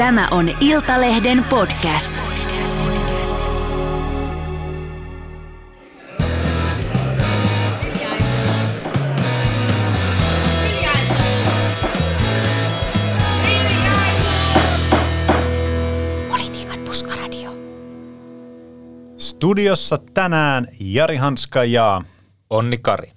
Tämä on Iltalehden podcast. Studiossa tänään Jari Hanska ja Onni Kari.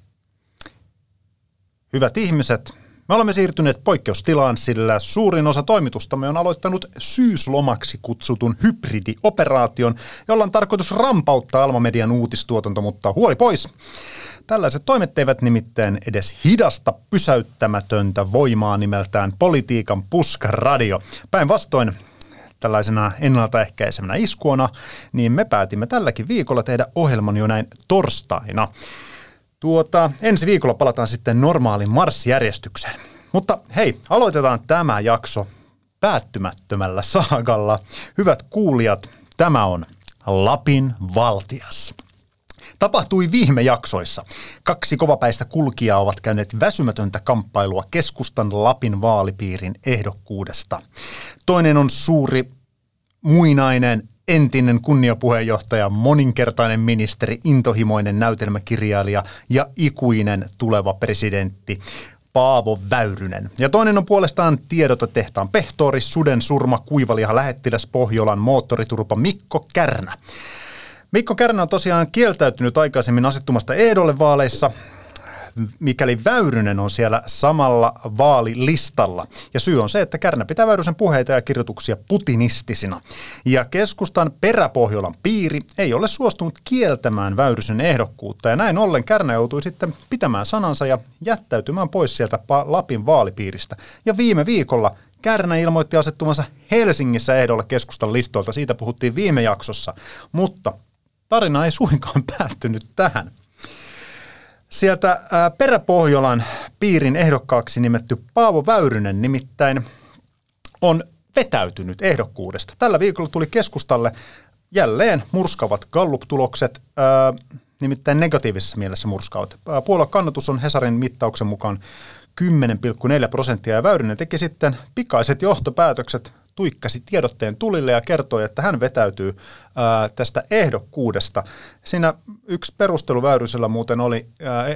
Hyvät ihmiset, me olemme siirtyneet poikkeustilaan, sillä suurin osa toimitustamme on aloittanut syyslomaksi kutsutun hybridioperaation, jolla on tarkoitus rampauttaa Alma Median uutistuotanto, mutta huoli pois. Tällaiset toimet eivät nimittäin edes hidasta pysäyttämätöntä voimaa nimeltään politiikan puskaradio. Päinvastoin. Tällaisena ennaltaehkäisevänä iskuona, niin me päätimme tälläkin viikolla tehdä ohjelman jo näin torstaina. Ensi viikolla palataan sitten normaaliin marssijärjestykseen. Mutta hei, aloitetaan tämä jakso päättymättömällä saagalla. Hyvät kuulijat, tämä on Lapin valtias. Tapahtui viime jaksoissa. Kaksi kovapäistä kulkijaa ovat käyneet väsymätöntä kamppailua keskustan Lapin vaalipiirin ehdokkuudesta. Toinen on suuri, muinainen, entinen kunniapuheenjohtaja, moninkertainen ministeri, intohimoinen näytelmäkirjailija ja ikuinen tuleva presidentti Paavo Väyrynen. Ja toinen on puolestaan tiedotetehtaan pehtori, sudensurma, kuivaliha lähettiläs Pohjolan moottoriturpa Mikko Kärnä. Mikko Kärnä on tosiaan kieltäytynyt aikaisemmin asettumasta ehdolle vaaleissa, mikäli Väyrynen on siellä samalla vaalilistalla. Ja syy on se, että Kärnä pitää Väyrysen puheita ja kirjoituksia putinistisina. Ja keskustan Peräpohjolan piiri ei ole suostunut kieltämään Väyrysen ehdokkuutta. Ja näin ollen Kärnä joutui sitten pitämään sanansa ja jättäytymään pois sieltä Lapin vaalipiiristä. Ja viime viikolla Kärnä ilmoitti asettumansa Helsingissä ehdolle keskustan listoilta. Siitä puhuttiin viime jaksossa, mutta tarina ei suinkaan päättynyt tähän. Sieltä Peräpohjolan piirin ehdokkaaksi nimetty Paavo Väyrynen nimittäin on vetäytynyt ehdokkuudesta. Tällä viikolla tuli keskustalle jälleen murskavat Gallup-tulokset, nimittäin negatiivisessa mielessä murskaavat. Puoluekannatus on Hesarin mittauksen mukaan 10,4% ja Väyrynen teki sitten pikaiset johtopäätökset, tuikkasi tiedotteen tulille ja kertoi, että hän vetäytyy tästä ehdokkuudesta. Siinä yksi perustelu Väyrysellä muuten oli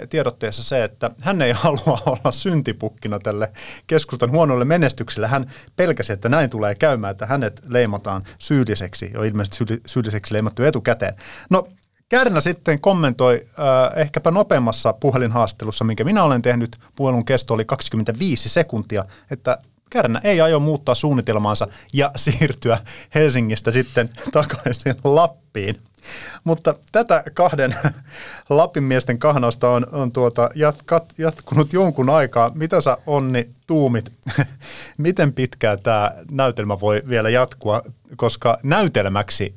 tiedotteessa se, että hän ei halua olla syntipukkina tälle keskustan huonolle menestykselle. Hän pelkäsi, että näin tulee käymään, että hänet leimataan syylliseksi, jo ilmeisesti syylliseksi leimattu etukäteen. No, Kärnä sitten kommentoi ehkäpä nopeammassa puhelinhaastelussa, minkä minä olen tehnyt, puhelun kesto oli 25 sekuntia, että Kärnä ei aio muuttaa suunnitelmaansa ja siirtyä Helsingistä sitten takaisin Lappiin. Mutta tätä kahden Lapin miesten kahnausta on jatkunut jonkun aikaa. Mitä sä, Onni, tuumit? Miten pitkään tämä näytelmä voi vielä jatkua? Koska näytelmäksi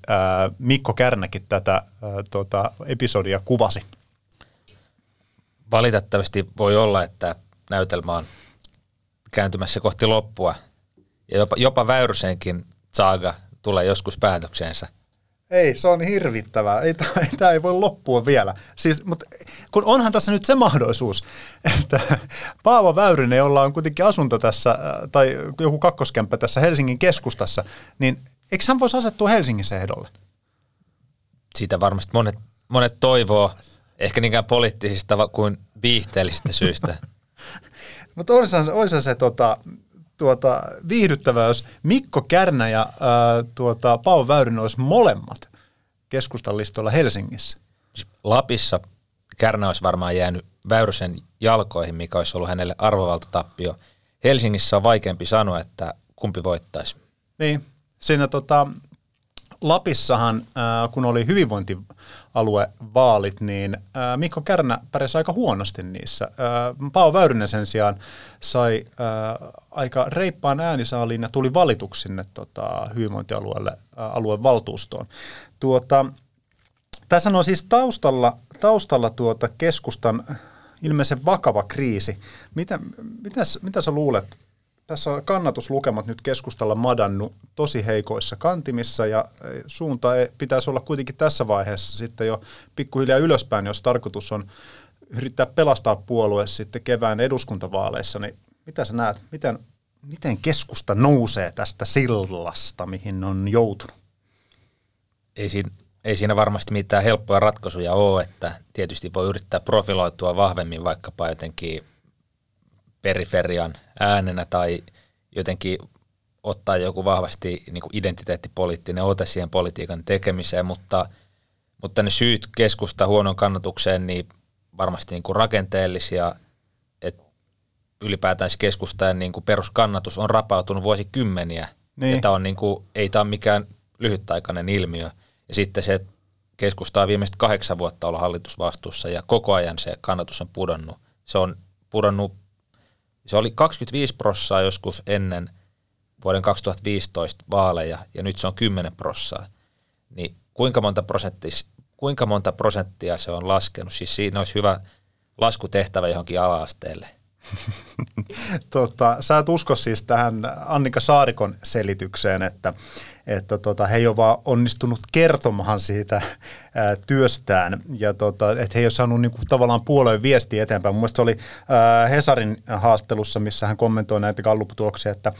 Mikko Kärnäkin tätä episodia kuvasi. Valitettavasti voi olla, että näytelmä on kääntymässä kohti loppua. Ja jopa Väyrysenkin saaga tulee joskus päätökseensä. Ei, se on hirvittävää. Tämä ei voi loppua vielä. Siis, mutta kun onhan tässä nyt se mahdollisuus, että Paavo Väyrynen, jolla on kuitenkin asunto tässä, tai joku kakkoskämppä tässä Helsingin keskustassa, niin eikö hän voisi asettua Helsingissä ehdolle? Siitä varmasti monet toivoo, ehkä niinkään poliittisista kuin viihteellisistä syistä. Mutta olisihan se viihdyttävää, jos Mikko Kärnä ja Paavo Väyrynen olisi molemmat keskustan listoilla Helsingissä. Lapissa Kärnä olisi varmaan jäänyt Väyrysen jalkoihin, mikä olisi ollut hänelle arvovaltatappio. Helsingissä on vaikeampi sanoa, että kumpi voittaisi. Niin, siinä Lapissahan, kun oli hyvinvointialuevaalit, niin Mikko Kärnä pärjäsi aika huonosti niissä. Paavo Väyrynen sen sijaan sai aika reippaan äänisaaliin ja tuli valituksi sinne hyvinvointialueelle aluevaltuustoon. Tässä on siis taustalla keskustan ilmeisen vakava kriisi. Mitä sä luulet? Tässä on kannatuslukemat nyt keskustalla madannut tosi heikoissa kantimissa ja suunta pitäisi olla kuitenkin tässä vaiheessa sitten jo pikkuhiljaa ylöspäin, jos tarkoitus on yrittää pelastaa puolue sitten kevään eduskuntavaaleissa. Niin mitä sä näet? Miten Miten keskusta nousee tästä sillasta, mihin on joutunut? Ei siinä varmasti mitään helppoja ratkaisuja ole, että tietysti voi yrittää profiloitua vahvemmin vaikkapa jotenkin periferian äänenä tai jotenkin ottaa joku vahvasti niin kuin identiteettipoliittinen ote siihen politiikan tekemiseen, mutta ne syyt keskusta huonon kannatukseen niin varmasti niin kuin rakenteellisia, että ylipäätään keskustan niin kuin peruskannatus on rapautunut vuosikymmeniä, niin. Ja tämä on niin kuin, ei tämä ole mikään lyhytaikainen ilmiö. Ja sitten se, että keskusta on viimeiset 8 vuotta olla hallitusvastuussa ja koko ajan se kannatus on pudonnut. Se oli 25% joskus ennen vuoden 2015 vaaleja ja nyt se on 10%. Niin kuinka monta prosenttia se on laskenut? Siis siinä olisi hyvä laskutehtävä johonkin ala-asteelle. Sä et usko siis tähän Annika Saarikon selitykseen, että he ei ole vaan onnistunut kertomaan siitä työstään, ja että he ei ole saanut niin kuin, tavallaan puolueen viestiä eteenpäin. Mun mielestä se oli Hesarin haastelussa, missä hän kommentoi näitä galluputuloksia, että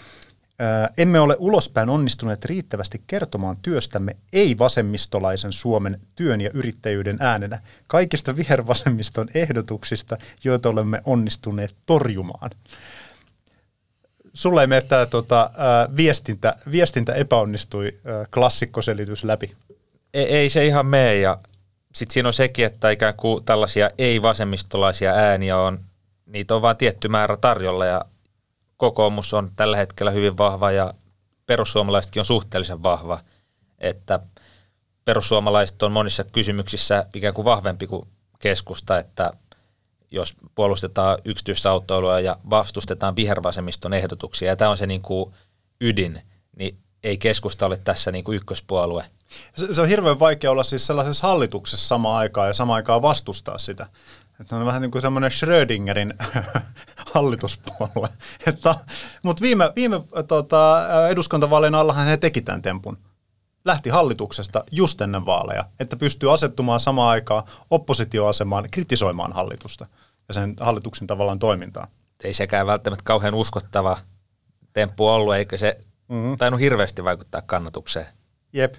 emme ole ulospäin onnistuneet riittävästi kertomaan työstämme ei-vasemmistolaisen Suomen työn ja yrittäjyyden äänenä kaikista vihervasemmiston ehdotuksista, joita olemme onnistuneet torjumaan. Sulle ei mene tämä viestintä epäonnistui klassikkoselitys läpi. Ei se ihan mene, ja sitten siinä on sekin, että ikään kuin tällaisia ei-vasemmistolaisia ääniä on, niitä on vain tietty määrä tarjolla ja kokoomus on tällä hetkellä hyvin vahva ja perussuomalaisetkin on suhteellisen vahva, että perussuomalaiset on monissa kysymyksissä ikään kuin vahvempi kuin keskusta, että jos puolustetaan yksityisautoilua ja vastustetaan vihervasemmiston ehdotuksia, ja tämä on se niin kuin ydin, niin ei keskusta ole tässä niin kuin ykköspuolue. Se on hirveän vaikea olla siis sellaisessa hallituksessa samaan aikaan vastustaa sitä. Että on vähän niin kuin semmoinen Schrödingerin hallituspuolue. Mutta viime eduskuntavaalien allahan he teki tämän tempun. Lähti hallituksesta just ennen vaaleja, että pystyy asettumaan samaan aikaan oppositioasemaan, kritisoimaan hallitusta ja sen hallituksen tavallaan toimintaa. Ei sekään välttämättä kauhean uskottava temppu ollut, eikä se tainnut hirveästi vaikuttaa kannatukseen. Jep.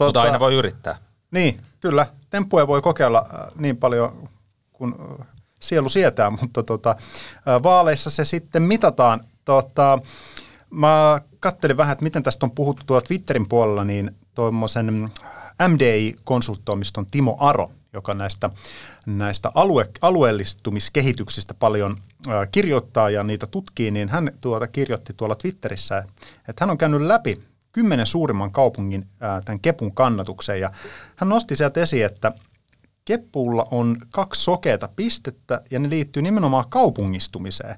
Mutta aina voi yrittää. Niin, kyllä. Temppuja voi kokeilla niin paljon kun sielu sietää, mutta vaaleissa se sitten mitataan. Mä katselin vähän, että miten tästä on puhuttu tuolla Twitterin puolella, niin tuommoisen MDI-konsulttoimiston Timo Aro, joka näistä alueellistumiskehityksistä paljon kirjoittaa ja niitä tutkii, niin hän kirjoitti tuolla Twitterissä, että hän on käynyt läpi 10 suurimman kaupungin tämän Kepun kannatukseen, ja hän nosti sieltä esiin, että Kepulla on 2 sokeata pistettä ja ne liittyy nimenomaan kaupungistumiseen.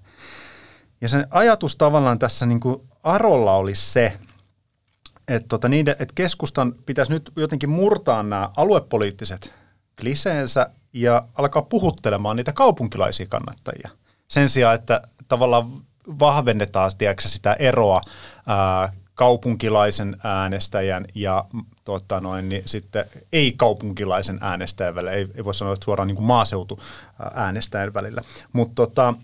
Ja sen ajatus tavallaan tässä niin kuin Arolla oli se, että keskustan pitäisi nyt jotenkin murtaa nämä aluepoliittiset kliseensä ja alkaa puhuttelemaan niitä kaupunkilaisia kannattajia. Sen sijaan, että tavallaan vahvennetaan sitä eroa kaupunkilaisen äänestäjän ja niin sitten ei-kaupunkilaisen äänestäjän välillä. Ei voi sanoa, että suoraan niin kuin maaseutu äänestäjän välillä. Mutta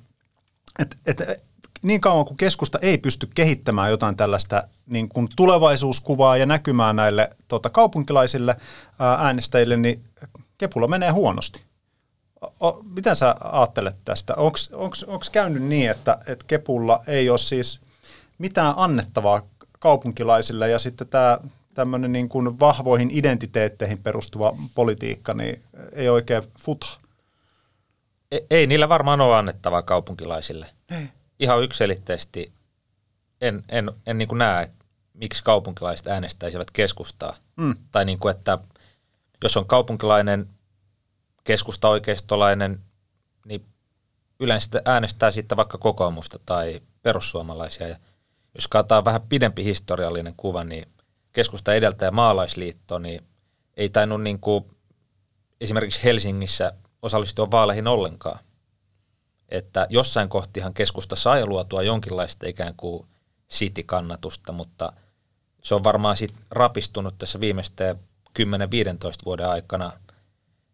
niin kauan kuin keskusta ei pysty kehittämään jotain tällaista niin kuin tulevaisuuskuvaa ja näkymään näille kaupunkilaisille äänestäjille, niin Kepulla menee huonosti. Mitä sä ajattelet tästä? Onko käynyt niin, että Kepulla ei ole siis mitään annettavaa kaupunkilaisille ja sitten tämä tämmöinen niin kuin vahvoihin identiteetteihin perustuva politiikka, niin ei oikein futa? Ei niillä varmaan ole annettavaa kaupunkilaisille. Ei. Ihan yksilitteisesti en niin kuin näe, että miksi kaupunkilaiset äänestäisivät keskustaa. Tai niin kuin, että jos on kaupunkilainen, keskusta-oikeistolainen, niin yleensä äänestää sitten vaikka kokoomusta tai perussuomalaisia. Ja jos katsotaan vähän pidempi historiallinen kuva, niin keskusta edeltäjä maalaisliitto, niin ei tainnut niin kuin esimerkiksi Helsingissä osallistua vaaleihin ollenkaan. Että jossain kohtihan keskusta sai luotua jonkinlaista ikään kuin city-kannatusta, mutta se on varmaan sit rapistunut tässä viimeisten 10-15 vuoden aikana.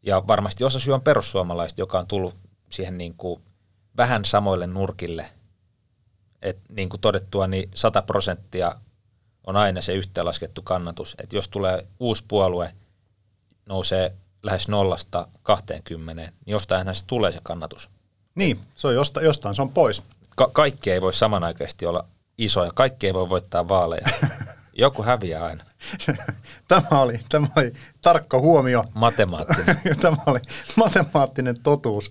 Ja varmasti osa syy on perussuomalaiset, joka on tullut siihen niin kuin vähän samoille nurkille. Et niin kuin todettua, niin 100% on aina se yhteenlaskettu kannatus. Et jos tulee uusi puolue, nousee lähes 0–20, niin jostainhan se tulee se kannatus. Niin, se on jostain se on pois. Kaikki ei voi samanaikaisesti olla isoja, kaikki ei voi voittaa vaaleja. Joku häviää aina. Tämä oli tarkka huomio. Matemaattinen. Tämä oli matemaattinen totuus.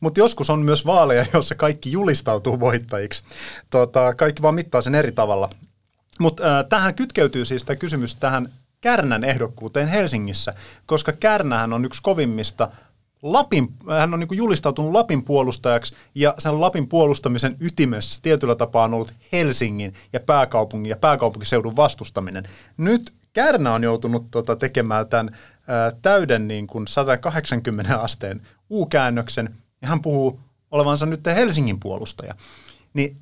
Mutta joskus on myös vaaleja, joissa kaikki julistautuu voittajiksi. Kaikki vaan mittaa sen eri tavalla. Mutta tähän kytkeytyy siis tämä kysymys tähän Kärnän ehdokkuuteen Helsingissä, koska Kärnähän on yksi kovimmista. Hän on niin kuin julistautunut Lapin puolustajaksi, ja sen Lapin puolustamisen ytimessä tietyllä tapaa on ollut Helsingin ja pääkaupungin ja pääkaupunkiseudun vastustaminen. Nyt Kärnä on joutunut tekemään tämän täyden niin kuin 180 asteen U-käännöksen, ja hän puhuu olevansa nyt Helsingin puolustaja. Niin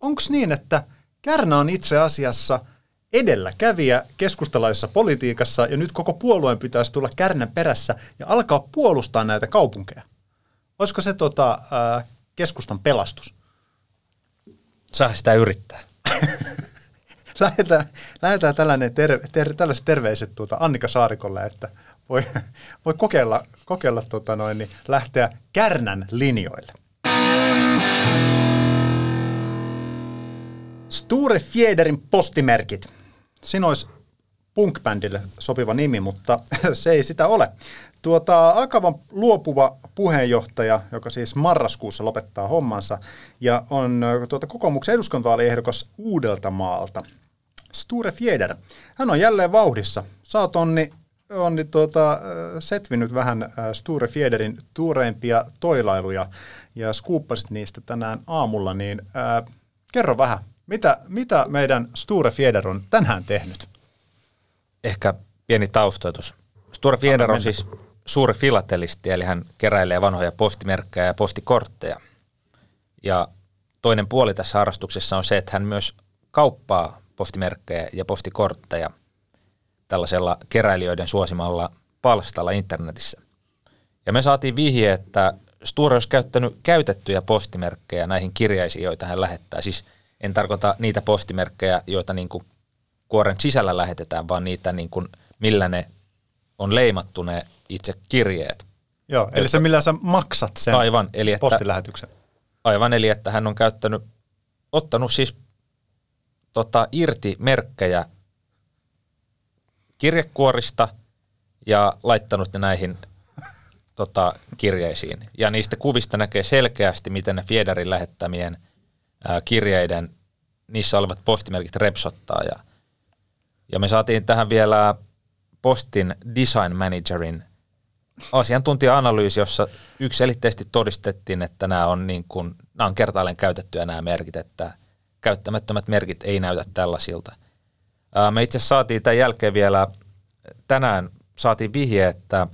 onko niin, että Kärnä on itse asiassa edelläkävijä keskustalaisessa politiikassa, ja nyt koko puolueen pitäisi tulla Kärnän perässä ja alkaa puolustaa näitä kaupunkeja? Olisiko se keskustan pelastus? Saa sitä yrittää. Lähetään tällaiset terveiset Annika Saarikolle, että voi kokeilla lähteä Kärnän linjoille. Sture Fjäderin postimerkit. Siinä olisi punk-bändille sopiva nimi, mutta se ei sitä ole. Akavan luopuva puheenjohtaja, joka siis marraskuussa lopettaa hommansa, ja on kokoomuksen eduskuntavaaliehdokas Uudeltamaalta. Sture Fjäder. Hän on jälleen vauhdissa. Sä oot, Onni, setvinyt vähän Sture Fjäderin tuoreimpia toilailuja, ja skuuppasit niistä tänään aamulla, niin kerro vähän. Mitä meidän Sture Fjäder on tänään tehnyt? Ehkä pieni taustoitus. Sture Fjäder on siis suuri filatelisti, eli hän keräilee vanhoja postimerkkejä ja postikortteja. Ja toinen puoli tässä harrastuksessa on se, että hän myös kauppaa postimerkkejä ja postikortteja tällaisella keräilijöiden suosimalla palstalla internetissä. Ja me saatiin vihje, että Sture olisi käyttänyt käytettyjä postimerkkejä näihin kirjaisiin, joita hän lähettää. Siis en tarkoita niitä postimerkkejä, joita niin kuin kuoren sisällä lähetetään, vaan niitä, niin kuin, millä ne on leimattu ne itse kirjeet. Joo, eli se millä sä maksat sen postilähetyksen. Aivan, eli että hän on ottanut siis irti merkkejä kirjekuorista ja laittanut ne näihin kirjeisiin. Ja niistä kuvista näkee selkeästi, miten ne Fjäderin lähettämien kirjeiden, niissä olevat postimerkit repsottaa. Ja me saatiin tähän vielä postin design managerin asiantuntija-analyysi, jossa yksiselitteisesti todistettiin, että nämä on kertaalleen käytettyjä nämä merkit, että käyttämättömät merkit ei näytä tällaisilta. Me itse saatiin tämän jälkeen vielä tänään saatiin vihje, että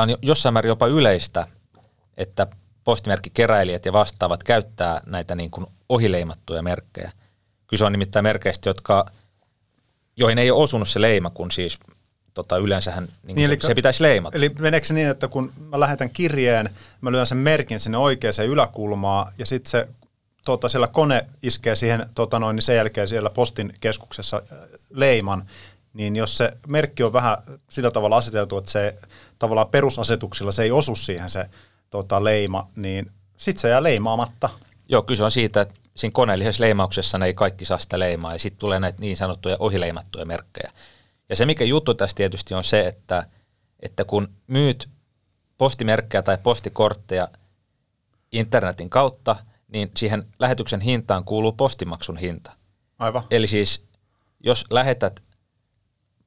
on jossain määrin jopa yleistä, että postimerkkikeräilijät ja vastaavat käyttää näitä niin kuin ohileimattuja merkkejä. Kyse on nimittäin merkeistä, joihin ei ole osunut se leima, kun siis yleensähän se pitäisi leimata. Eli meneekö se niin, että kun mä lähetän kirjeen, mä lyön sen merkin sinne oikeaan yläkulmaan, ja sitten se siellä kone iskee siihen niin sen jälkeen siellä postin keskuksessa leiman, niin jos se merkki on vähän sillä tavalla aseteltu, että se tavallaan perusasetuksilla se ei osu siihen se leima, niin sitten se jää leimaamatta. Joo, kyse on siitä, että siinä koneellisessa leimauksessa ne ei kaikki saa sitä leimaa, ja sitten tulee näitä niin sanottuja ohileimattuja merkkejä. Ja se, mikä juttu tässä tietysti on se, että kun myyt postimerkkejä tai postikortteja internetin kautta, niin siihen lähetyksen hintaan kuuluu postimaksun hinta. Aivan. Eli siis, jos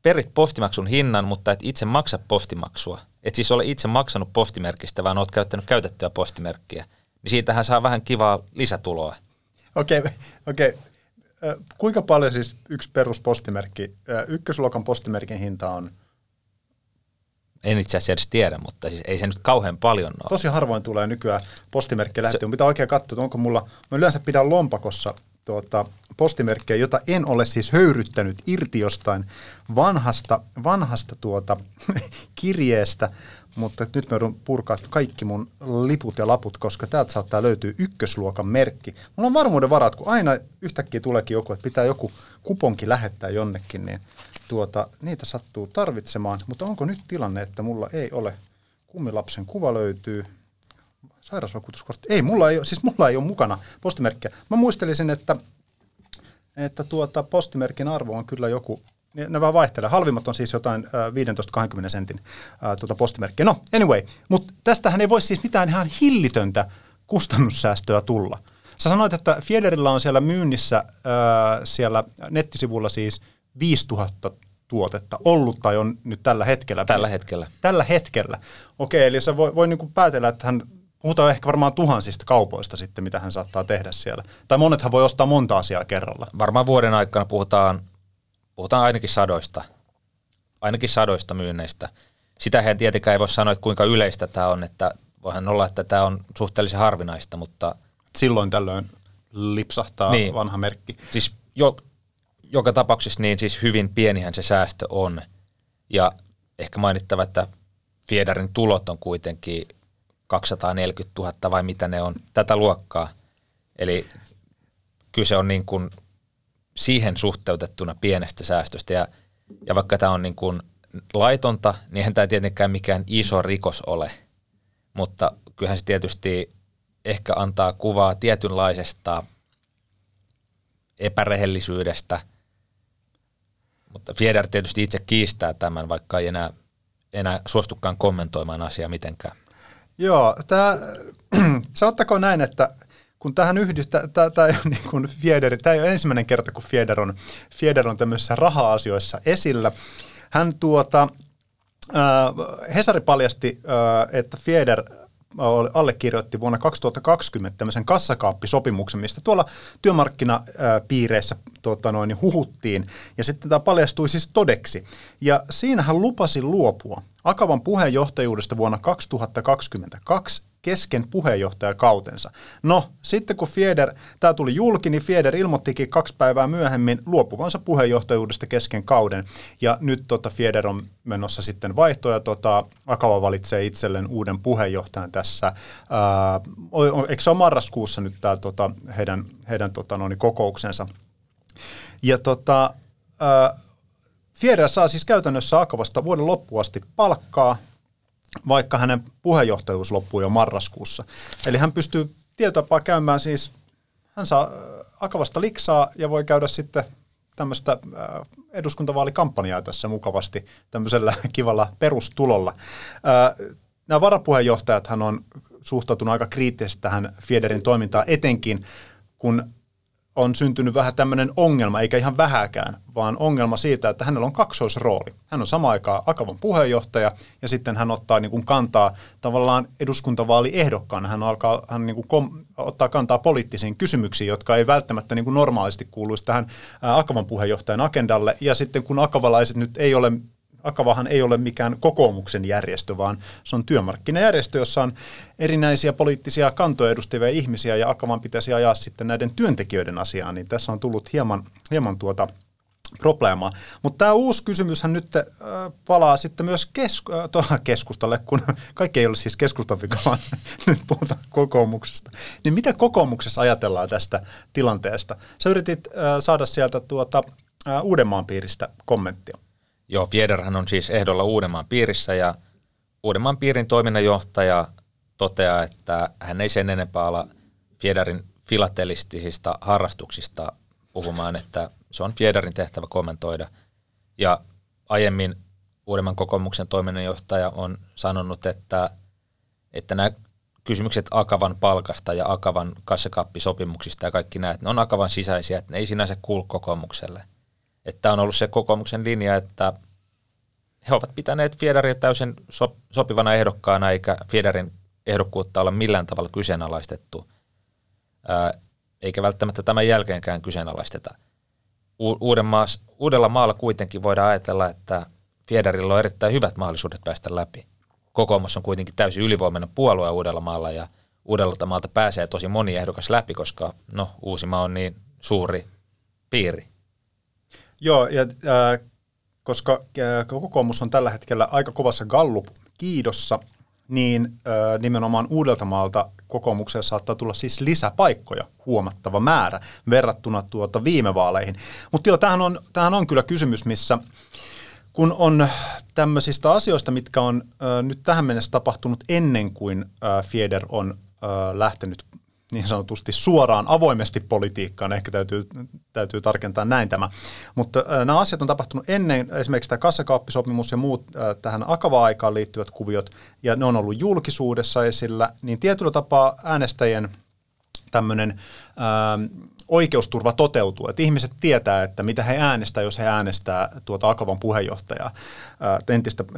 perit postimaksun hinnan, mutta et itse maksa postimaksua, et siis ole itse maksanut postimerkistä, vaan olet käyttänyt käytettyä postimerkkiä, niin siitähän saa vähän kivaa lisätuloa. Okei. Kuinka paljon siis yksi peruspostimerkki, ykkösluokan postimerkin hinta on? En itse asiassa edes tiedä, mutta siis ei se nyt kauhean paljon ole. Tosi harvoin tulee nykyään postimerkki lähtöön. Pitää oikein katsoa, että onko mulla, mä yleensä pidän lompakossa postimerkkejä, jota en ole siis höyryttänyt irti jostain vanhasta kirjeestä, mutta nyt mä joudun purkaa kaikki mun liput ja laput, koska täältä saattaa löytyä ykkösluokan merkki. Mulla on varmuuden varat, kun aina yhtäkkiä tuleekin joku, että pitää joku kuponki lähettää jonnekin, niin niitä sattuu tarvitsemaan. Mutta onko nyt tilanne, että mulla ei ole, kummilapsen kuva löytyy, sairausvakuutuskortti, ei, mulla ei ole mukana postimerkkiä. Mä muistelisin, että postimerkin arvo on kyllä joku. Ne vaan vaihtelee. Halvimmat on siis jotain 15-20 sentin postimerkkiä. No, anyway, mutta tästähän ei voi siis mitään ihan hillitöntä kustannussäästöä tulla. Sä sanoit, että Fjäderillä on siellä myynnissä, siellä nettisivulla siis 5000 tuotetta ollut tai on nyt tällä hetkellä. Tällä hetkellä. Okei, eli sä voi niin kuin päätellä, että hän puhutaan ehkä varmaan tuhansista kaupoista sitten, mitä hän saattaa tehdä siellä. Tai monethan voi ostaa monta asiaa kerralla. Varmaan vuoden aikana puhutaan ainakin sadoista myynneistä. Sitähän tietenkään ei voi sanoa, että kuinka yleistä tämä on, että voihan olla, että tämä on suhteellisen harvinaista, mutta silloin tällöin lipsahtaa niin, vanha merkki. Siis joka tapauksessa niin siis hyvin pienihän se säästö on, ja ehkä mainittava, että Fjäderin tulot on kuitenkin 240 000 vai mitä ne on, tätä luokkaa, eli kyse on niin kuin siihen suhteutettuna pienestä säästöstä, ja vaikka tämä on niin kuin laitonta, niin eihän tämä tietenkään mikään iso rikos ole, mutta kyllähän se tietysti ehkä antaa kuvaa tietynlaisesta epärehellisyydestä, mutta Fjäder tietysti itse kiistää tämän, vaikka ei enää suostukaan kommentoimaan asiaa mitenkään. Joo, sanottakoon näin, että kun tähän yhdistää, tämä ei ole ensimmäinen kerta, kun Fjäder on tämmöisissä raha-asioissa esillä. Hän Hesari paljasti, että Fjäder allekirjoitti vuonna 2020 tämmöisen kassakaappisopimuksen, mistä tuolla työmarkkinapiireissä huhuttiin, ja sitten tämä paljastui siis todeksi. Ja siinä hän lupasi luopua Akavan puheenjohtajuudesta vuonna 2022 kesken puheenjohtajakautensa. No, sitten kun tämä tuli julki, niin Fjäder ilmoittikin 2 päivää myöhemmin luopuvansa puheenjohtajuudesta kesken kauden, ja nyt Fjäder on menossa sitten vaihtoon, ja Akava valitsee itselleen uuden puheenjohtajan tässä. Eikö se ole marraskuussa nyt tämä heidän kokouksensa? Ja Fjäder saa siis käytännössä Akavasta vuoden loppuun asti palkkaa, vaikka hänen puheenjohtajuus loppuu jo marraskuussa. Eli hän pystyy tietopaa käymään siis, hän saa Akavasta liksaa ja voi käydä sitten tämmöistä eduskuntavaalikampanjaa tässä mukavasti tämmöisellä kivalla perustulolla. Nämä varapuheenjohtajathan on suhtautunut aika kriittisesti tähän Fjäderin toimintaan, etenkin kun on syntynyt vähän tämmöinen ongelma, eikä ihan vähäkään, vaan ongelma siitä, että hänellä on kaksoisrooli. Hän on samaan aikaan Akavan puheenjohtaja, ja sitten hän ottaa niin kuin kantaa tavallaan eduskuntavaaliehdokkaana. Hän niin kuin ottaa kantaa poliittisiin kysymyksiin, jotka ei välttämättä niin kuin normaalisti kuuluisi tähän Akavan puheenjohtajan agendalle. Ja sitten kun akavalaiset nyt ei ole, Akavahan ei ole mikään kokoomuksen järjestö, vaan se on työmarkkinajärjestö, jossa on erinäisiä poliittisia kantoja edustavia ihmisiä, ja Akavan pitäisi ajaa sitten näiden työntekijöiden asiaa, niin tässä on tullut hieman probleemaa. Mutta tämä uusi kysymyshän nyt palaa sitten myös keskustalle, kun kaikki ei ole siis keskustan vika, vaan nyt puhutaan kokoomuksesta. Niin mitä kokoomuksessa ajatellaan tästä tilanteesta? Sä yritit saada sieltä Uudenmaan piiristä kommenttia. Joo, Fjäderhän on siis ehdolla Uudenmaan piirissä, ja Uudenmaan piirin toiminnanjohtaja toteaa, että hän ei sen enempää ala Fjäderin filatelistisista harrastuksista puhumaan, että se on Fjäderin tehtävä kommentoida. Ja aiemmin Uudenmaan kokoomuksen toiminnanjohtaja on sanonut, että nämä kysymykset Akavan palkasta ja Akavan kassakaappisopimuksista ja kaikki nämä, että ne on Akavan sisäisiä, että ne ei sinänsä kuulu kokoomukselle. Että on ollut se kokoomuksen linja, että he ovat pitäneet Fjäderin täysin sopivana ehdokkaana, eikä Fjäderin ehdokkuutta olla millään tavalla kyseenalaistettu, eikä välttämättä tämän jälkeenkään kyseenalaisteta. Uudellamaalla kuitenkin voidaan ajatella, että Fjäderillä on erittäin hyvät mahdollisuudet päästä läpi. Kokoomus on kuitenkin täysin ylivoimainen puolue Uudellamaalla, ja Uudeltamaalta pääsee tosi moni ehdokas läpi, koska Uusimaa on niin suuri piiri. Joo, ja koska kokoomus on tällä hetkellä aika kovassa Gallup-kiidossa, niin nimenomaan Uudeltamaalta kokoomukseen saattaa tulla siis lisäpaikkoja huomattava määrä verrattuna viime vaaleihin. Mutta joo, tämähän on kyllä kysymys, missä kun on tämmöisistä asioista, mitkä on nyt tähän mennessä tapahtunut ennen kuin Fjäder on lähtenyt niin sanotusti suoraan avoimesti politiikkaan, ehkä täytyy tarkentaa näin tämä. Mutta nämä asiat on tapahtunut ennen, esimerkiksi tämä kassakaappisopimus ja muut tähän Akava-aikaan liittyvät kuviot, ja ne on ollut julkisuudessa esillä, niin tietyllä tapaa äänestäjien tämmöinen oikeusturva toteutuu, että ihmiset tietää, että mitä he äänestää, jos he äänestää Akavan puheenjohtajaa,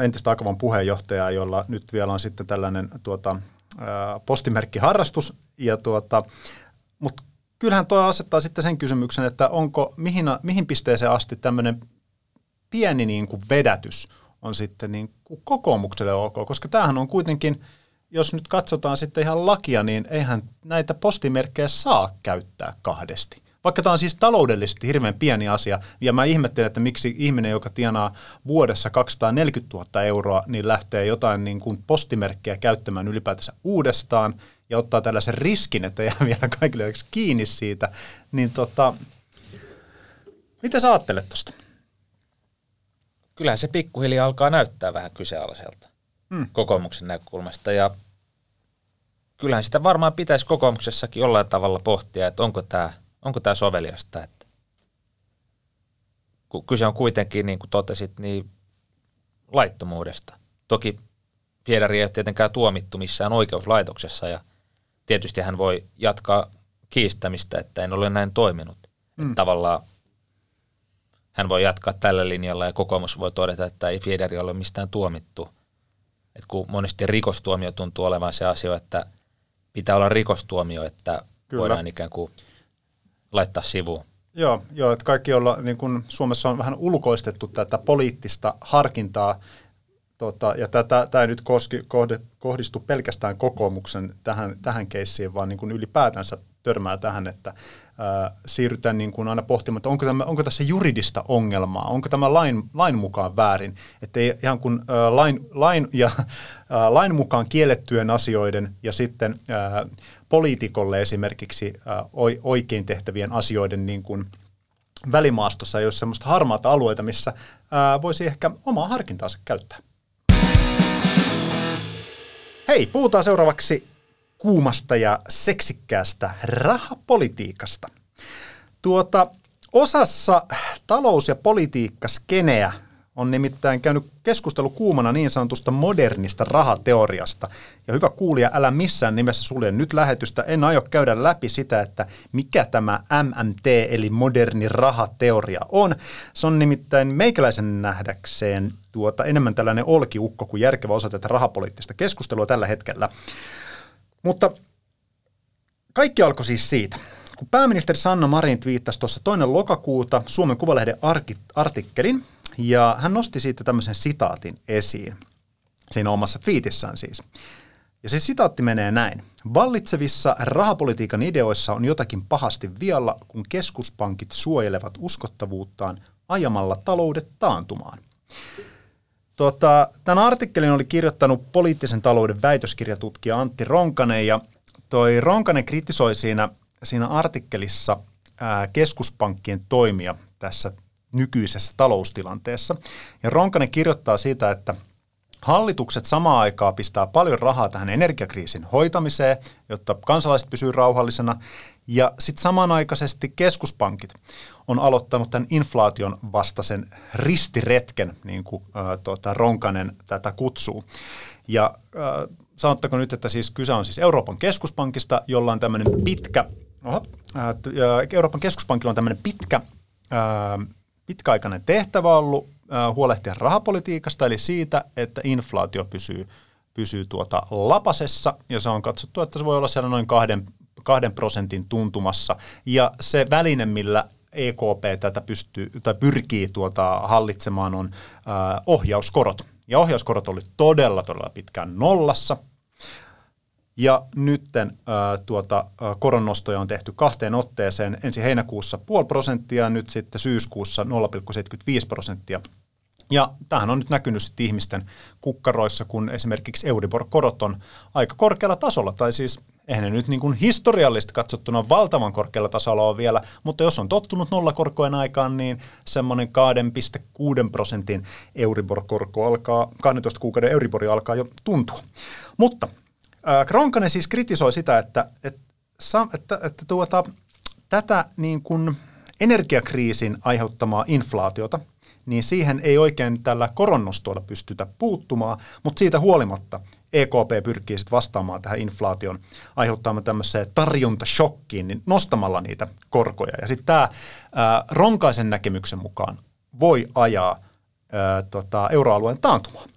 entistä Akavan puheenjohtajaa, jolla nyt vielä on sitten tällainen postimerkkiharrastus, ja mutta kyllähän tuo asettaa sitten sen kysymyksen, että onko, mihin pisteeseen asti tämmöinen pieni niin kuin vedätys on sitten niin kuin kokoomukselle ok, koska tämähän on kuitenkin, jos nyt katsotaan sitten ihan lakia, niin eihän näitä postimerkkejä saa käyttää kahdesti. Vaikka tämä on siis taloudellisesti hirveän pieni asia, ja mä ihmettelen, että miksi ihminen, joka tienaa vuodessa 240 000 euroa, niin lähtee jotain niin kuin postimerkkejä käyttämään ylipäätänsä uudestaan, ja ottaa tällaisen riskin, että jää vielä kaikille kiinni siitä. Niin mitä sä ajattelet tuosta? Kyllähän se pikkuhiljaa alkaa näyttää vähän kyseenalaiselta kokoomuksen näkökulmasta, ja kyllähän sitä varmaan pitäisi kokoomuksessakin jollain tavalla pohtia, että onko tämä soveliasta, että kyse on kuitenkin, niin kuin totesit, niin laittomuudesta. Toki Fjäder ei ole tietenkään tuomittu missään oikeuslaitoksessa, ja tietysti hän voi jatkaa kiistämistä, että en ole näin toiminut. Että tavallaan hän voi jatkaa tällä linjalla, ja kokoomus voi todeta, että ei Fjäder ole mistään tuomittu. Et kun monesti rikostuomio tuntuu olevan se asia, että pitää olla rikostuomio, että kyllä voidaan ikään kuin laittaa sivuun. Joo, että kaikki ollaan, niin kun Suomessa on vähän ulkoistettu tätä poliittista harkintaa, ja tämä ei nyt kohdistu pelkästään kokoomuksen tähän keissiin, vaan niin kun ylipäätänsä törmää tähän, että siirrytään niin kun aina pohtimaan, että onko tässä juridista ongelmaa, onko tämä lain mukaan väärin, että ei ihan kun lain mukaan kiellettyjen asioiden ja sitten poliitikolle esimerkiksi oikein tehtävien asioiden niin kuin välimaastossa ei ole semmoista harmaata alueita, missä voisi ehkä omaa harkintaansa käyttää. Hei, puhutaan seuraavaksi kuumasta ja seksikkäästä rahapolitiikasta. Osassa talous- ja politiikkaskeneä on nimittäin käynyt keskustelu kuumana niin sanotusta modernista rahateoriasta. Ja hyvä kuulija, älä missään nimessä sulje nyt lähetystä. En aio käydä läpi sitä, että mikä tämä MMT eli moderni rahateoria on. Se on nimittäin meikäläisen nähdäkseen enemmän tällainen olkiukko kuin järkevä osa tätä rahapoliittista keskustelua tällä hetkellä. Mutta kaikki alkoi siis siitä, kun pääministeri Sanna Marin twiittasi tuossa 2. lokakuuta Suomen Kuvalehden artikkelin, ja hän nosti siitä tämmöisen sitaatin esiin, siinä omassa twiitissään siis. Ja se sitaatti menee näin. Vallitsevissa rahapolitiikan ideoissa on jotakin pahasti vialla, kun keskuspankit suojelevat uskottavuuttaan ajamalla taloudet taantumaan. Tämän artikkelin oli kirjoittanut poliittisen talouden väitöskirjatutkija Antti Ronkanen, ja toi Ronkanen kritisoi siinä artikkelissa keskuspankkien toimia tässä nykyisessä taloustilanteessa. Ja Ronkanen kirjoittaa siitä, että hallitukset samaan aikaan pistää paljon rahaa tähän energiakriisin hoitamiseen, jotta kansalaiset pysyy rauhallisena, ja sitten samanaikaisesti keskuspankit on aloittanut tämän inflaation vastaisen ristiretken, niin kuin Ronkanen tätä kutsuu. Ja sanottako nyt, että siis kyse on siis Euroopan keskuspankista, jolla on tämmöinen pitkäaikainen tehtävä ollut huolehtia rahapolitiikasta, eli siitä, että inflaatio pysyy lapasessa, ja se on katsottu, että se voi olla siellä noin 2% tuntumassa, ja se väline, millä EKP tätä pyrkii hallitsemaan, on ohjauskorot. Ja ohjauskorot oli todella pitkään nollassa. Ja nytten koronnostoja on tehty 2 otteeseen, ensi heinäkuussa 0,5% ja nyt sitten syyskuussa 0,75%. Ja tämähän on nyt näkynyt sitten ihmisten kukkaroissa, kun esimerkiksi Euribor-korot on aika korkealla tasolla, tai siis eihän ne nyt niin kuin historiallisesti katsottuna valtavan korkealla tasolla ole vielä, mutta jos on tottunut nollakorkojen aikaan, niin semmoinen 2,6% Euribor-korko alkaa, 12 kuukauden Euribori alkaa jo tuntua. Mutta Ronkanen siis kritisoi sitä, että tätä niin kuin energiakriisin aiheuttamaa inflaatiota, niin siihen ei oikein tällä koronnostoilla pystytä puuttumaan, mutta siitä huolimatta EKP pyrkii sitten vastaamaan tähän inflaation aiheuttamaan tämmöiseen tarjontashokkiin, niin nostamalla niitä korkoja. Ja sitten tämä Ronkaisen näkemyksen mukaan voi ajaa euroalueen taantumaan.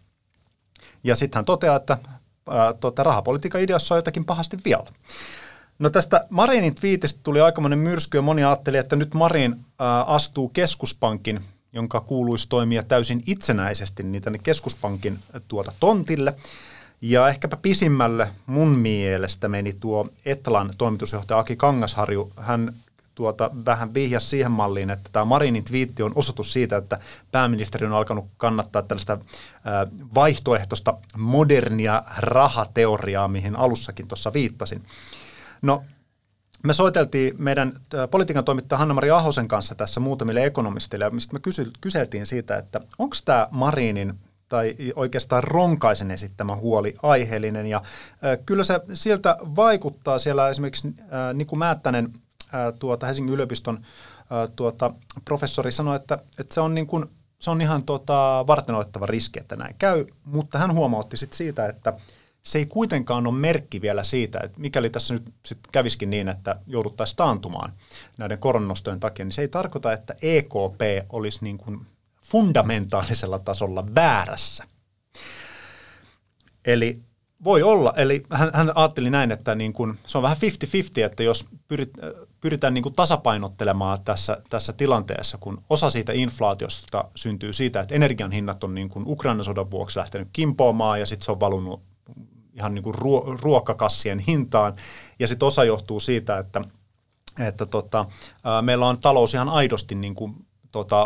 Ja sitten hän toteaa, että rahapolitiikan ideassa on jotakin pahasti vielä. No tästä Marinin twiitistä tuli aikamoinen myrsky ja moni ajatteli, että nyt Marin astuu keskuspankin, jonka kuuluisi toimia täysin itsenäisesti, niin tänne keskuspankin tontille. Ja ehkäpä pisimmälle mun mielestä meni tuo Etlan toimitusjohtaja Aki Kangasharju. Hän vähän vihjasi siihen malliin, että tämä Marinin twiitti on osoitus siitä, että pääministeri on alkanut kannattaa tällaista vaihtoehtoista modernia rahateoriaa, mihin alussakin tuossa viittasin. No, me soiteltiin meidän politiikan toimittaja Hanna-Mari Ahosen kanssa tässä muutamille ekonomistille, mistä me kyseltiin siitä, että onko tämä Marinin tai oikeastaan Ronkaisen esittämä huoli aiheellinen. Ja kyllä se sieltä vaikuttaa siellä esimerkiksi Niku Määttänen, Helsingin yliopiston professori sanoi, että se on niin kuin, se on ihan varteenotettava riski, että näin käy, mutta hän huomautti sit siitä, että se ei kuitenkaan ole merkki vielä siitä, että mikäli tässä nyt sit kävisikin niin, että jouduttaisiin taantumaan näiden koronnostojen takia, niin se ei tarkoita, että EKP olisi niin kuin fundamentaalisella tasolla väärässä. Eli voi olla, eli hän ajatteli näin, että niin kun, se on vähän 50-50, että jos pyritään niin kun tasapainottelemaan tässä tilanteessa, kun osa siitä inflaatiosta syntyy siitä, että energian hinnat on niin kun Ukrainan sodan vuoksi lähtenyt kimpoamaan ja sitten se on valunut ihan niin kun ruokakassien hintaan, ja sitten osa johtuu siitä, että meillä on talous ihan aidosti niin kun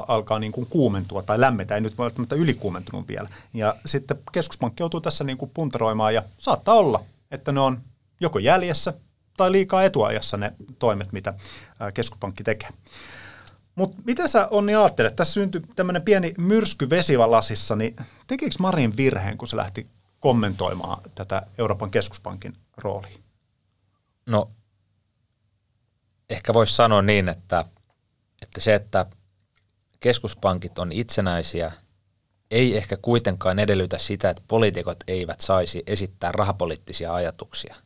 alkaa niin kuin kuumentua tai lämmetä, ei nyt välttämättä ylikuumentunut vielä. Ja sitten keskuspankki joutuu tässä niin kuin puntaroimaan ja saattaa olla, että ne on joko jäljessä tai liikaa etuajassa ne toimet, mitä keskuspankki tekee. Mutta mitä sä, Onni, ajattelet? Tässä syntyi tämmöinen pieni myrsky vesivalasissa, niin tekikö Marin virheen, kun se lähti kommentoimaan tätä Euroopan keskuspankin roolia? No, ehkä voisi sanoa niin, että keskuspankit on itsenäisiä, ei ehkä kuitenkaan edellytä sitä, että poliitikot eivät saisi esittää rahapoliittisia ajatuksia.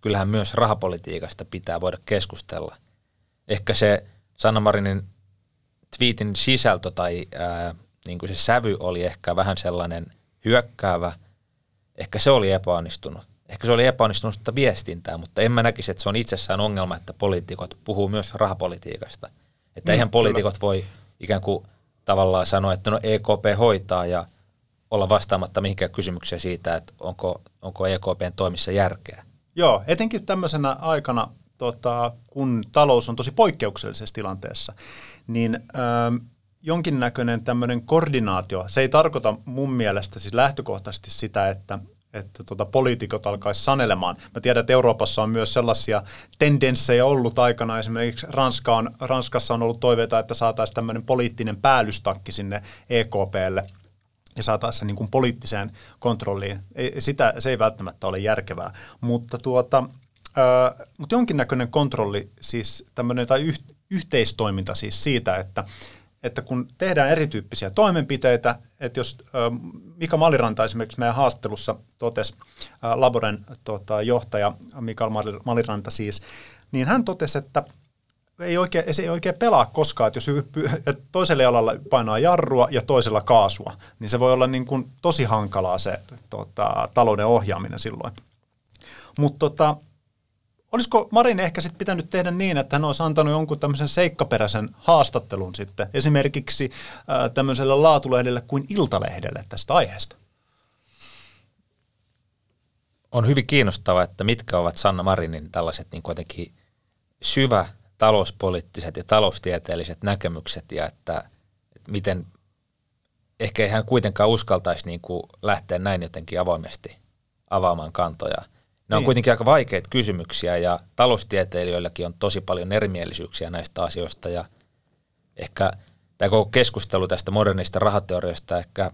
Kyllähän myös rahapolitiikasta pitää voida keskustella. Ehkä se Sanna Marinin twiitin sisältö tai niin kuin se sävy oli ehkä vähän sellainen hyökkäävä. Ehkä se oli epäonnistunut. Ehkä se oli epäonnistunutta viestintää, mutta en mä näkisi, että se on itsessään ongelma, että poliitikot puhuu myös rahapolitiikasta. Että eihän poliitikot voi ikään kuin tavallaan sanoa, että no EKP hoitaa ja olla vastaamatta mihinkään kysymyksiä siitä, että onko EKPn toimissa järkeä. Joo, etenkin tämmöisenä aikana, kun talous on tosi poikkeuksellisessa tilanteessa, niin jonkinnäköinen tämmöinen koordinaatio, se ei tarkoita mun mielestä siis lähtökohtaisesti sitä, että poliitikot alkaisi sanelemaan. Mä tiedän, että Euroopassa on myös sellaisia tendenssejä ollut aikana. Esimerkiksi Ranskassa on ollut toiveita, että saataisiin tämmöinen poliittinen päällystakki sinne EKPlle ja saataisiin se niin kuin poliittiseen kontrolliin. Se ei välttämättä ole järkevää, mutta mutta jonkinnäköinen kontrolli, siis tämmöinen tai yhteistoiminta siis siitä, että kun tehdään erityyppisiä toimenpiteitä, että jos Mika Maliranta esimerkiksi meidän haastattelussa totesi, Laboren johtaja Mika Maliranta siis, niin hän totesi, että se ei oikein pelaa koskaan, että jos toisella jalalla painaa jarrua ja toisella kaasua, niin se voi olla niin kuin tosi hankalaa se talouden ohjaaminen silloin. Mutta olisiko Marin ehkä sitten pitänyt tehdä niin, että hän olisi antanut jonkun tämmöisen seikkaperäisen haastattelun sitten esimerkiksi tämmöiselle laatulehdelle kuin Iltalehdelle tästä aiheesta? on hyvin kiinnostavaa, että mitkä ovat Sanna Marinin tällaiset niin kuitenkin syvä talouspoliittiset ja taloustieteelliset näkemykset ja että miten ehkä ei hän kuitenkaan uskaltaisi niin kuin lähteä näin jotenkin avoimesti avaamaan kantoja. Ne on kuitenkin aika vaikeita kysymyksiä ja taloustieteilijöilläkin on tosi paljon erimielisyyksiä näistä asioista ja ehkä tämä koko keskustelu tästä modernista rahateoriasta ehkä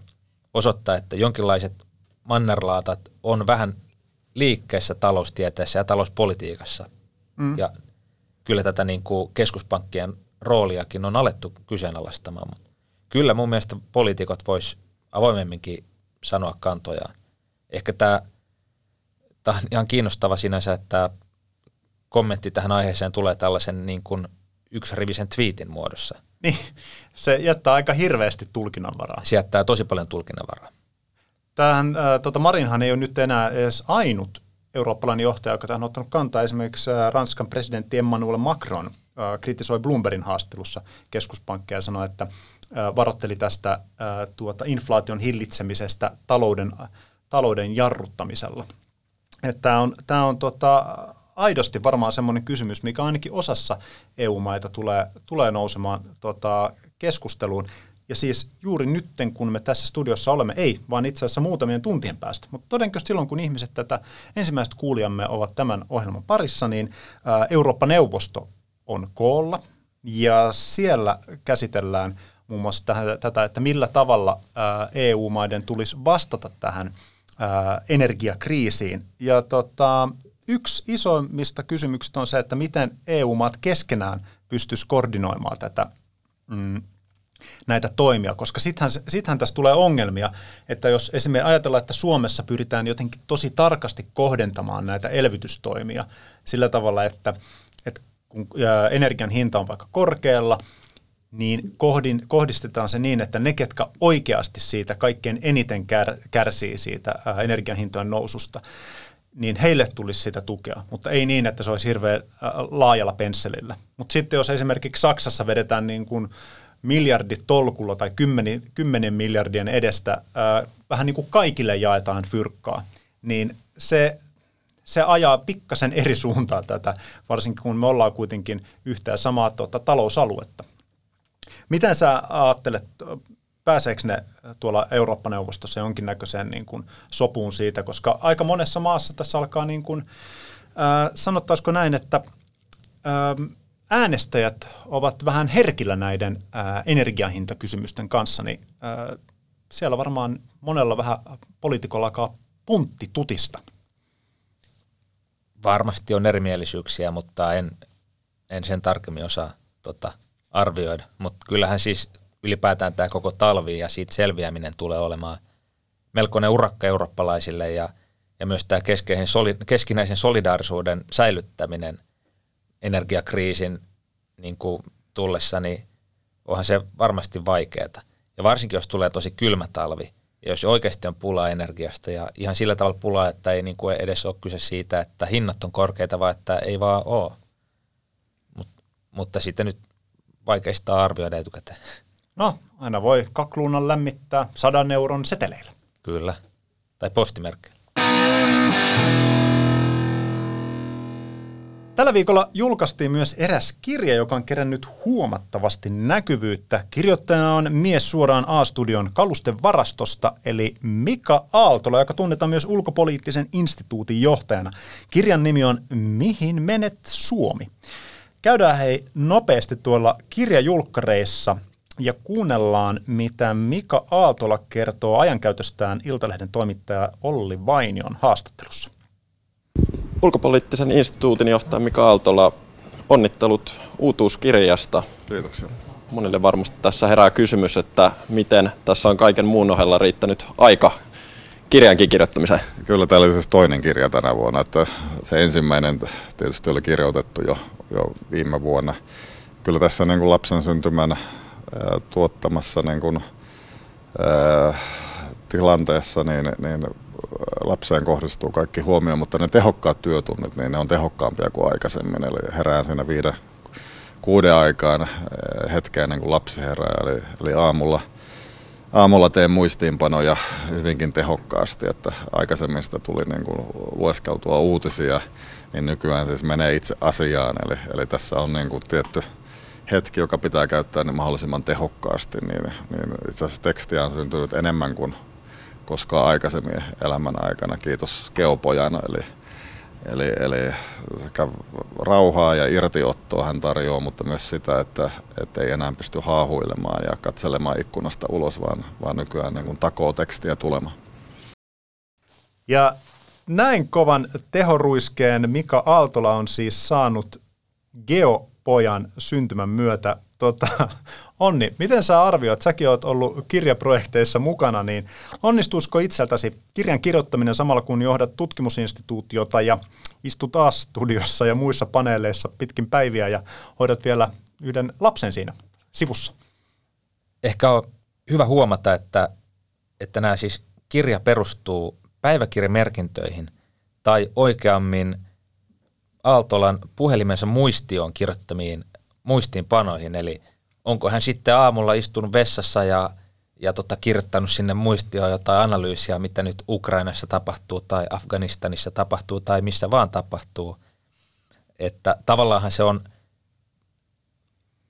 osoittaa, että jonkinlaiset mannerlaatat on vähän liikkeessä taloustieteessä ja talouspolitiikassa. Mm. Ja kyllä tätä niin kuin keskuspankkien rooliakin on alettu kyseenalaistamaan, mutta kyllä mun mielestä poliitikot vois avoimemminkin sanoa kantojaan. Ehkä tämä on ihan kiinnostava sinänsä, että kommentti tähän aiheeseen tulee tällaisen niin kuin yksirivisen twiitin muodossa. Niin, se jättää aika hirveästi tulkinnanvaraa. Se jättää tosi paljon tulkinnanvaraa. Tämähän, Marinhan ei ole nyt enää edes ainut eurooppalainen johtaja, joka on ottanut kantaa. Esimerkiksi Ranskan presidentti Emmanuel Macron kritisoi Bloombergin haastelussa keskuspankkia ja sanoi, että varoitteli tästä inflaation hillitsemisestä talouden jarruttamisella. Tämä on aidosti varmaan semmoinen kysymys, mikä ainakin osassa EU-maita tulee nousemaan keskusteluun. Ja siis juuri nytten, kun me tässä studiossa olemme, ei, vaan itse asiassa muutamien tuntien päästä. Mutta todennäköisesti silloin, kun ihmiset tätä ensimmäiset kuulijamme ovat tämän ohjelman parissa, niin Eurooppa-neuvosto on koolla. Ja siellä käsitellään muun muassa tätä, että millä tavalla EU-maiden tulisi vastata tähän energiakriisiin. Ja yksi isoimmista kysymyksistä on se, että miten EU-maat keskenään pystyisi koordinoimaan näitä toimia, koska sittenhän tässä tulee ongelmia, että jos esimerkiksi ajatellaan, että Suomessa pyritään jotenkin tosi tarkasti kohdentamaan näitä elvytystoimia sillä tavalla, että kun energian hinta on vaikka korkealla, niin kohdistetaan se niin, että ne, ketkä oikeasti siitä kaikkein eniten kärsii siitä energian hintojen noususta, niin heille tulisi sitä tukea, mutta ei niin, että se olisi hirveän laajalla pensselillä. Mutta sitten jos esimerkiksi Saksassa vedetään niin kuin miljarditolkulla tai 10 miljardien edestä vähän niin kuin kaikille jaetaan fyrkkaa, niin se ajaa pikkasen eri suuntaan tätä, varsinkin kun me ollaan kuitenkin yhtään samaa talousaluetta. Miten sä ajattelet, pääseekö ne tuolla Eurooppa-neuvostossa jonkinnäköiseen niin kuin sopuun siitä, koska aika monessa maassa tässä alkaa, niin kuin, sanottaisiko näin, että äänestäjät ovat vähän herkillä näiden energiahintakysymysten kanssa, niin siellä varmaan monella vähän poliitikolla alkaa puntti tutista. Varmasti on erimielisyyksiä, mutta en sen tarkemmin osaa arvioida. Mutta kyllähän siis ylipäätään tämä koko talvi ja siitä selviäminen tulee olemaan melkoinen urakka eurooppalaisille ja myös tämä keskinäisen solidaarisuuden säilyttäminen energiakriisin niin kuin tullessa, niin onhan se varmasti vaikeaa. Ja varsinkin, jos tulee tosi kylmä talvi, ja jos oikeasti on pulaa energiasta, ja ihan sillä tavalla pulaa, että ei niin kuin edes ole kyse siitä, että hinnat on korkeita, vaan että ei vaan ole. Mutta sitten nyt vaikeista arvioida etukäteen. No, aina voi kakluunan lämmittää 100 euron seteleillä. Kyllä, tai postimerkkeillä. Tällä viikolla julkaistiin myös eräs kirja, joka on kerännyt huomattavasti näkyvyyttä. Kirjoittajana on mies suoraan A-studion kalustevarastosta, eli Mika Aaltola, joka tunnetaan myös ulkopoliittisen instituutin johtajana. Kirjan nimi on Mihin menet Suomi? Käydään hei nopeasti tuolla kirjajulkkareissa ja kuunnellaan, mitä Mika Aaltola kertoo ajankäytöstään Iltalehden toimittaja Olli Vainion haastattelussa. Ulkopoliittisen instituutin johtaja Mika Aaltola, onnittelut uutuuskirjasta. Kiitoksia. Monille varmasti tässä herää kysymys, että miten tässä on kaiken muun ohella riittänyt aika kirjankin kirjoittamiseen. Kyllä täällä oli siis toinen kirja tänä vuonna, että se ensimmäinen tietysti oli kirjoitettu jo viime vuonna. Kyllä tässä niin kuin lapsen syntymän tuottamassa niin kuin, tilanteessa niin lapseen kohdistuu kaikki huomio, mutta ne tehokkaat työtunnit, niin ne on tehokkaampia kuin aikaisemmin. Eli herään siinä 5-6 aikaan hetkeä ennen kuin lapsi herää, eli aamulla Aamulla teen muistiinpanoja hyvinkin tehokkaasti, että aikaisemmin sitä tuli niin kuin lueskeltua uutisia, niin nykyään siis menee itse asiaan. Eli tässä on niin kuin tietty hetki, joka pitää käyttää niin mahdollisimman tehokkaasti, niin itse asiassa tekstiä on syntynyt enemmän kuin koskaan aikaisemmin elämän aikana, kiitos Keopojan. Eli sekä rauhaa ja irtiottoa hän tarjoaa, mutta myös sitä, että ei enää pysty haahuilemaan ja katselemaan ikkunasta ulos, vaan nykyään niin kuin takoo tekstiä tulemaan. Ja näin kovan tehoruiskeen Mika Aaltola on siis saanut Geopojan syntymän myötä. Onni, miten sä arvioit, säkin oot ollut kirjaprojekteissa mukana, niin onnistuisiko itseltäsi kirjan kirjoittaminen samalla kun johdat tutkimusinstituutiota ja istut A-studiossa ja muissa paneeleissa pitkin päiviä ja hoidat vielä yhden lapsen siinä sivussa? Ehkä on hyvä huomata, että nämä siis kirja perustuu päiväkirjamerkintöihin tai oikeammin Aaltolan puhelimensa muistioon kirjoittamiin muistiinpanoihin, eli onko hän sitten aamulla istunut vessassa ja kirjoittanut sinne muistioon jotain analyysiä, mitä nyt Ukrainassa tapahtuu tai Afganistanissa tapahtuu tai missä vaan tapahtuu. Että tavallaanhan se on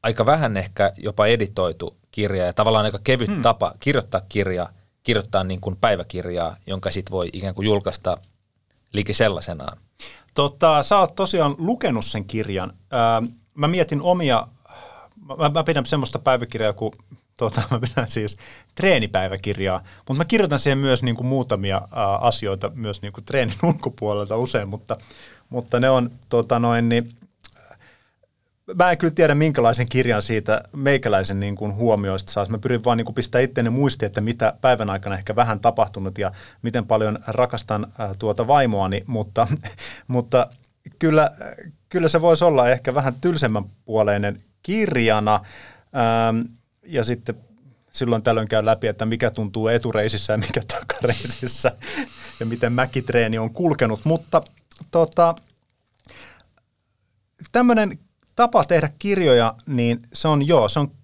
aika vähän ehkä jopa editoitu kirja ja tavallaan aika kevyt tapa kirjoittaa niin kuin päiväkirjaa, jonka sitten voi ikään kuin julkaista liki sellaisenaan. Sä oot tosiaan lukenut sen kirjan. Mä mietin omia... Mä pidän semmoista päiväkirjaa kuin, mä pidän siis treenipäiväkirjaa, mutta mä kirjoitan siihen myös niin kuin muutamia asioita myös niin kuin treenin ulkopuolelta usein, mutta ne on, mä en kyllä tiedä minkälaisen kirjan siitä meikäläisen niin kuin huomioista saisi. Mä pyrin vaan niin kuin pistämään itseäni muistiin, että mitä päivän aikana ehkä vähän tapahtunut ja miten paljon rakastan tuota vaimoani, mutta kyllä se voisi olla ehkä vähän tylsemmän puoleinen kirjana, ja sitten silloin tällöin käy läpi, että mikä tuntuu etureisissä ja mikä takareisissä ja miten mäkitreeni on kulkenut, mutta tämmöinen tapa tehdä kirjoja, niin se on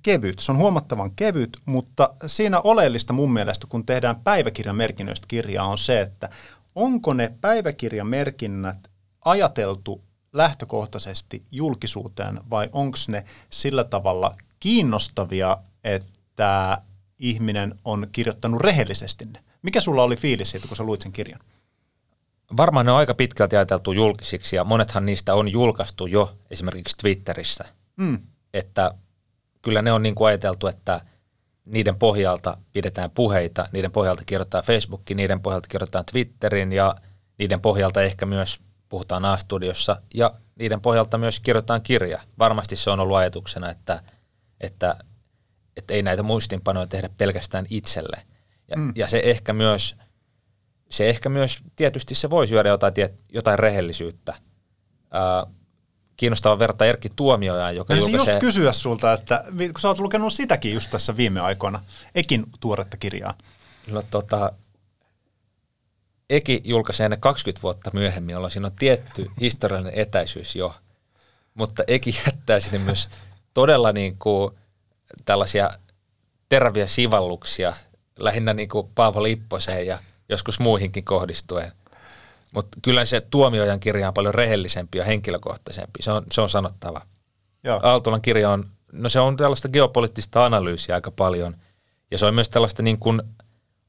kevyt, se on huomattavan kevyt, mutta siinä oleellista mun mielestä, kun tehdään päiväkirjamerkinnöistä kirjaa, on se, että onko ne päiväkirjamerkinnät ajateltu lähtökohtaisesti julkisuuteen vai onko ne sillä tavalla kiinnostavia, että ihminen on kirjoittanut rehellisesti ne? Mikä sulla oli fiilis siitä, kun sä luit sen kirjan? Varmaan ne on aika pitkälti ajateltu julkisiksi ja monethan niistä on julkaistu jo esimerkiksi Twitterissä. Että kyllä ne on niin kuin ajateltu, että niiden pohjalta pidetään puheita, niiden pohjalta kirjoittaa Facebookiin, niiden pohjalta kirjoitetaan Twitteriin ja niiden pohjalta ehkä myös puhutaan A-studiossa ja niiden pohjalta myös kirjoitetaan kirja. Varmasti se on ollut ajatuksena, että ei näitä muistinpanoja tehdä pelkästään itselle. Ja se ehkä myös tietysti se voi syödä jotain rehellisyyttä. Kiinnostava verta Erkki Tuomiojaan, joka julkaisee... Just kysyä sulta, että kun sä oot lukenut sitäkin just tässä viime aikoina, Ekin tuoretta kirjaa. No Eki julkaisee ne 20 vuotta myöhemmin, jolloin siinä on tietty historiallinen etäisyys jo, mutta Eki jättää sinne myös todella niin kuin tällaisia teräviä sivalluksia, lähinnä niin kuin Paavo Lipposeen ja joskus muihinkin kohdistuen. Mutta kyllä se Tuomiojan kirja on paljon rehellisempi ja henkilökohtaisempi, se on sanottava. Joo. Aaltolan kirja on, se on tällaista geopoliittista analyysiä aika paljon ja se on myös tällaista niin kuin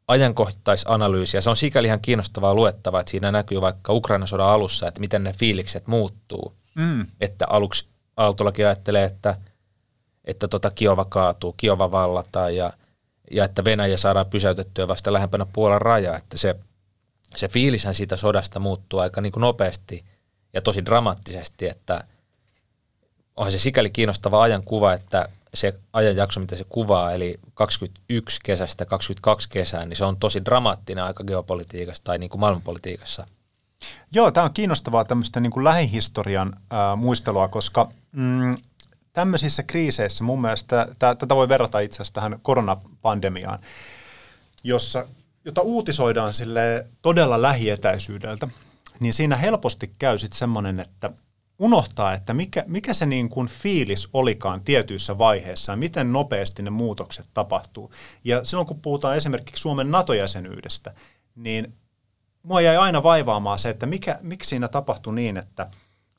ajankohtaisanalyysiä. Se on sikäli ihan kiinnostavaa luettavaa, että siinä näkyy vaikka Ukrainan sodan alussa, että miten ne fiilikset muuttuu. Että aluksi Aaltolakin ajattelee, että Kiova kaatuu, Kiova vallataan ja että Venäjä saadaan pysäytettyä vasta lähempänä Puolan rajaa. Että se fiilishän siitä sodasta muuttuu aika niin kuin nopeasti ja tosi dramaattisesti, että onhan se sikäli kiinnostava ajankuva, että se ajanjakso, mitä se kuvaa, eli 21 kesästä 22 kesään, niin se on tosi dramaattinen aika geopolitiikassa tai niin kuin maailmanpolitiikassa. Joo, tämä on kiinnostavaa tämmöistä niin kuin lähihistorian muistelua, koska tämmöisissä kriiseissä mun mielestä, tätä voi verrata itse asiassa tähän koronapandemiaan, jota uutisoidaan sille todella lähietäisyydeltä, niin siinä helposti käy sitten semmoinen, että unohtaa, että mikä se niin kuin fiilis olikaan tietyissä vaiheissa ja miten nopeasti ne muutokset tapahtuu. Ja silloin kun puhutaan esimerkiksi Suomen NATO-jäsenyydestä, niin mua jäi aina vaivaamaan se, että miksi siinä tapahtui niin, että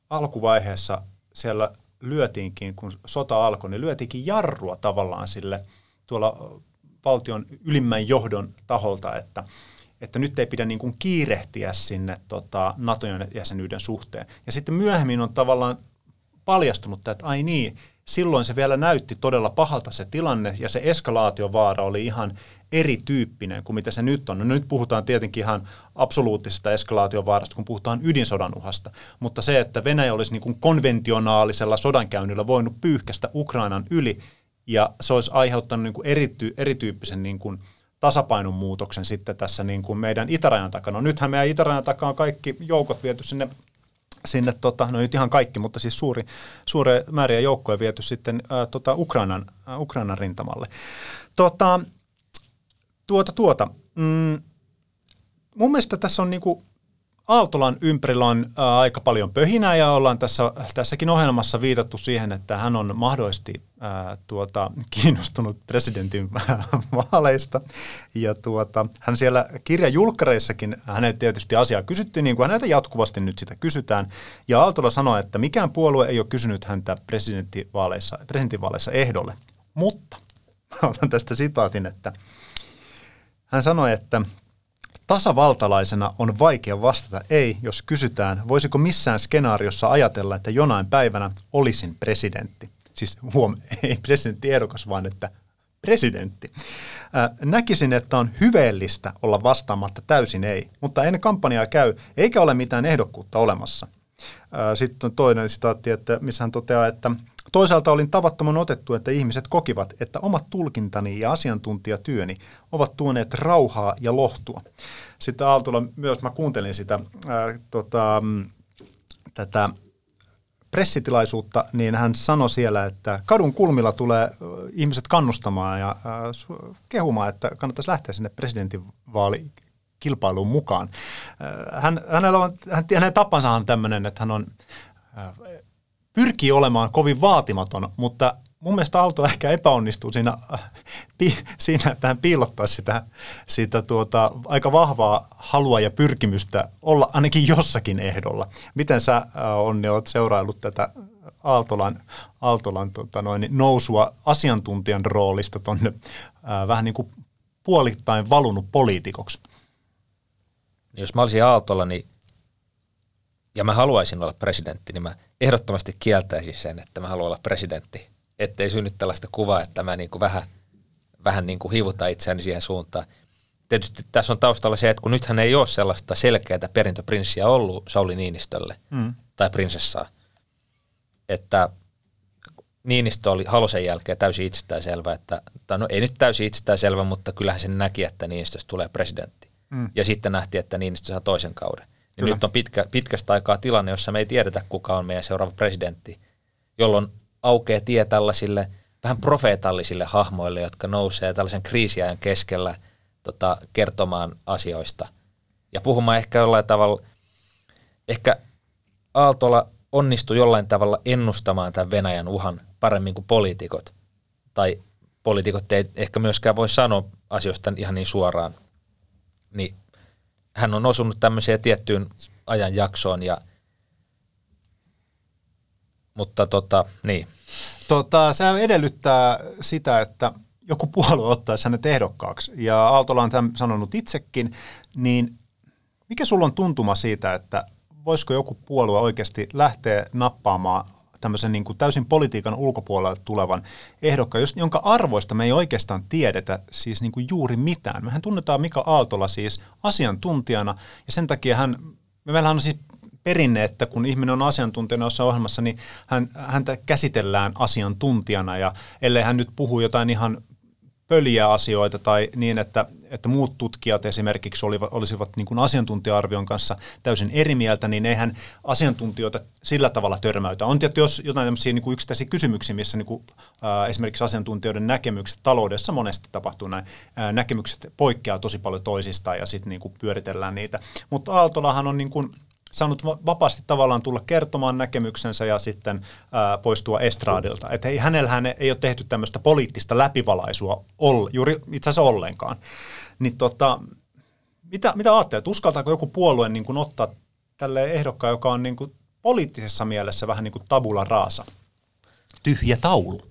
alkuvaiheessa siellä lyötiinkin, kun sota alkoi, niin lyötiinkin jarrua tavallaan sille tuolla valtion ylimmän johdon taholta, että nyt ei pidä niin kuin kiirehtiä sinne NATO-jäsenyyden suhteen. Ja sitten myöhemmin on tavallaan paljastunut, että ai niin, silloin se vielä näytti todella pahalta se tilanne, ja se eskalaatiovaara oli ihan erityyppinen kuin mitä se nyt on. No nyt puhutaan tietenkin ihan absoluuttisesta eskalaatiovaarasta, kun puhutaan ydinsodan uhasta, mutta se, että Venäjä olisi niin kuin konventionaalisella sodankäynnillä voinut pyyhkästä Ukrainan yli, ja se olisi aiheuttanut niin kuin erityyppisen niin kuin tasapainon muutoksen sitten tässä niin kuin meidän itärajan takana. No nythän meidän itärajan takana on kaikki joukot viety sinne no nyt ihan kaikki, mutta siis suuria määriä joukkoja viety sitten Ukrainan rintamalle. Mun mielestä tässä on niinku Aaltolan ympärillä on aika paljon pöhinää ja ollaan tässäkin ohjelmassa viitattu siihen, että hän on mahdollisesti kiinnostunut presidentin vaaleista. Ja hän siellä kirjajulkkareissakin, hänet tietysti asiaa kysyttiin, niin kuin häneltä jatkuvasti nyt sitä kysytään. Ja Aaltola sanoi, että mikään puolue ei ole kysynyt häntä presidentinvaaleissa ehdolle. Mutta, otan tästä sitaatin, että hän sanoi, että tasavaltalaisena on vaikea vastata ei, jos kysytään, voisiko missään skenaariossa ajatella, että jonain päivänä olisin presidentti. Siis ei presidenttiehdokas, vaan että presidentti. Näkisin, että on hyveellistä olla vastaamatta täysin ei, mutta en kampanjaa käy, eikä ole mitään ehdokkuutta olemassa. Sitten on toinen sitaatti, että missä hän toteaa, että toisaalta olin tavattoman otettu, että ihmiset kokivat, että omat tulkintani ja asiantuntijatyöni ovat tuoneet rauhaa ja lohtua. Sitten Aaltola myös, mä kuuntelin sitä tätä pressitilaisuutta, niin hän sanoi siellä, että kadun kulmilla tulee ihmiset kannustamaan ja kehumaan, että kannattaisi lähteä sinne presidentinvaalikilpailuun mukaan. Hänen tapansa on tämmöinen, että hän on pyrkii olemaan kovin vaatimaton, mutta mun mielestä Aalto ehkä epäonnistuu siinä että hän piilottaa sitä aika vahvaa halua ja pyrkimystä olla ainakin jossakin ehdolla. Miten sä, Onni, olet seuraillut tätä Aaltolan nousua asiantuntijan roolista tuonne vähän niin kuin puolittain valunut poliitikoksi? Jos mä olisin Aaltolla, niin ja mä haluaisin olla presidentti, niin mä ehdottomasti kieltäisin sen, että mä haluan olla presidentti. Ettei synny tällaista kuvaa, että mä niin kuin vähän niin kuin hiivutan itseäni siihen suuntaan. Tietysti tässä on taustalla se, että kun nythän ei ole sellaista selkeää perintöprinssiä ollut Sauli Niinistölle tai prinsessaa. Että Niinistö oli Halosen jälkeen täysin itsestäänselvä, että no ei nyt täysin itsestäänselvä, mutta kyllähän sen näki, että Niinistöstä tulee presidentti. Ja sitten nähtiin, että Niinistö saa toisen kauden. Ja nyt on pitkästä aikaa tilanne, jossa me ei tiedetä, kuka on meidän seuraava presidentti, jolloin aukeaa tie tällaisille vähän profeetallisille hahmoille, jotka nousee tällaisen kriisiajan keskellä kertomaan asioista. Ja puhumaan ehkä jollain tavalla, ehkä Aaltola onnistui jollain tavalla ennustamaan tämän Venäjän uhan paremmin kuin poliitikot. Tai poliitikot ei ehkä myöskään voi sanoa asioista ihan niin suoraan. Niin hän on osunut tämmöiseen tiettyyn ajanjaksoon, mutta niin. Se edellyttää sitä, että joku puolue ottaisi hänet ehdokkaaksi, ja Aaltola on tämän sanonut itsekin, niin mikä sulla on tuntuma siitä, että voisiko joku puolue oikeasti lähteä nappaamaan tämmöisen niin kuin täysin politiikan ulkopuolelle tulevan ehdokkaan, jonka arvoista me ei oikeastaan tiedetä siis niin kuin juuri mitään. Mehän tunnetaan Mika Aaltola siis asiantuntijana, ja sen takia meillähän on siis perinne, että kun ihminen on asiantuntijana jossain ohjelmassa, niin häntä käsitellään asiantuntijana, ja ellei hän nyt puhu jotain ihan pöliä asioita tai niin, että muut tutkijat esimerkiksi olisivat niin kuin asiantuntija-arvion kanssa täysin eri mieltä, niin eihän asiantuntijoita sillä tavalla törmäytä. On tietysti jos jotain tämmöisiä niin kuin yksittäisiä kysymyksiä, missä niin kuin, esimerkiksi asiantuntijoiden näkemykset taloudessa monesti tapahtuu näin. Näkemykset poikkeaa tosi paljon toisistaan ja sitten niin kuin pyöritellään niitä. Mutta Aaltolahan on niin kuin saanut vapaasti tavallaan tulla kertomaan näkemyksensä ja sitten poistua estraadilta. Että hänellähän ei ole tehty tämmöistä poliittista läpivalaisua juuri itse asiassa ollenkaan. Niin mitä ajattelet, uskaltaako joku puolue niin kuin ottaa tälleen ehdokkaan, joka on niin kuin poliittisessa mielessä vähän niin kuin tabula rasa? Tyhjä taulu.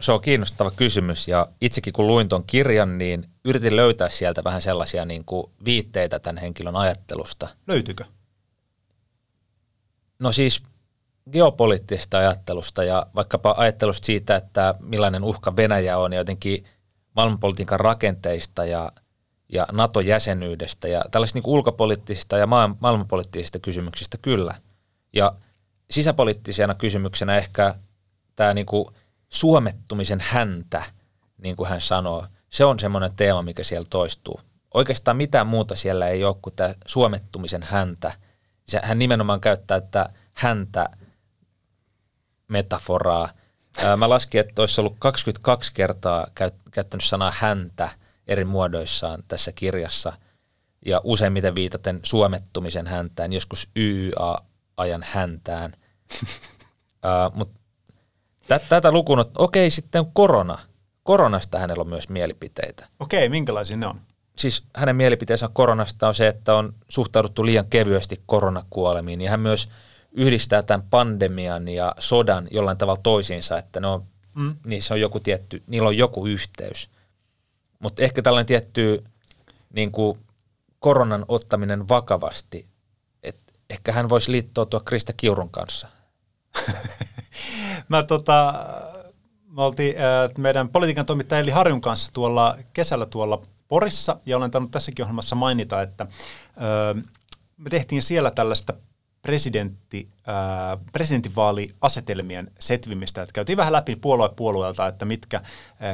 Se on kiinnostava kysymys, ja itsekin kun luin tuon kirjan, niin yritin löytää sieltä vähän sellaisia niin kuin viitteitä tämän henkilön ajattelusta. Löytyykö? No siis geopoliittisesta ajattelusta ja vaikkapa ajattelusta siitä, että millainen uhka Venäjä on ja jotenkin maailmanpolitiikan rakenteista ja NATO-jäsenyydestä ja tällaisista niin kuin ulkopoliittisista ja maailmanpoliittisista kysymyksistä kyllä. Ja sisäpoliittisena kysymyksenä ehkä tämä niin kuin suomettumisen häntä, niin kuin hän sanoo, se on semmoinen teema, mikä siellä toistuu. Oikeastaan mitään muuta siellä ei ole kuin tämä suomettumisen häntä. Hän nimenomaan käyttää tätä häntä-metaforaa. Mä laskin, että olisi ollut 22 kertaa käyttänyt sanaa häntä eri muodoissaan tässä kirjassa, ja useimmiten viitaten suomettumisen häntään, joskus YYA-ajan häntään. Mutta tätä lukuun, okei, sitten korona. Koronasta hänellä on myös mielipiteitä. Okei, minkälaisia ne on? Siis hänen mielipiteensä koronasta on se, että on suhtauduttu liian kevyesti koronakuolemiin, ja hän myös yhdistää tämän pandemian ja sodan jollain tavalla toisiinsa, että niissä on joku tietty, niillä on joku yhteys. Mutta ehkä tällainen tietty niin kuin koronan ottaminen vakavasti, että ehkä hän voisi liittoutua Krista Kiurun kanssa. Me oltiin meidän politiikan toimittaja Eli Harjun kanssa kesällä tuolla Porissa, ja olen tainnut tässäkin ohjelmassa mainita, että me tehtiin siellä tällaista presidentinvaaliasetelmien setvimistä, että käytiin vähän läpi puolueelta, että mitkä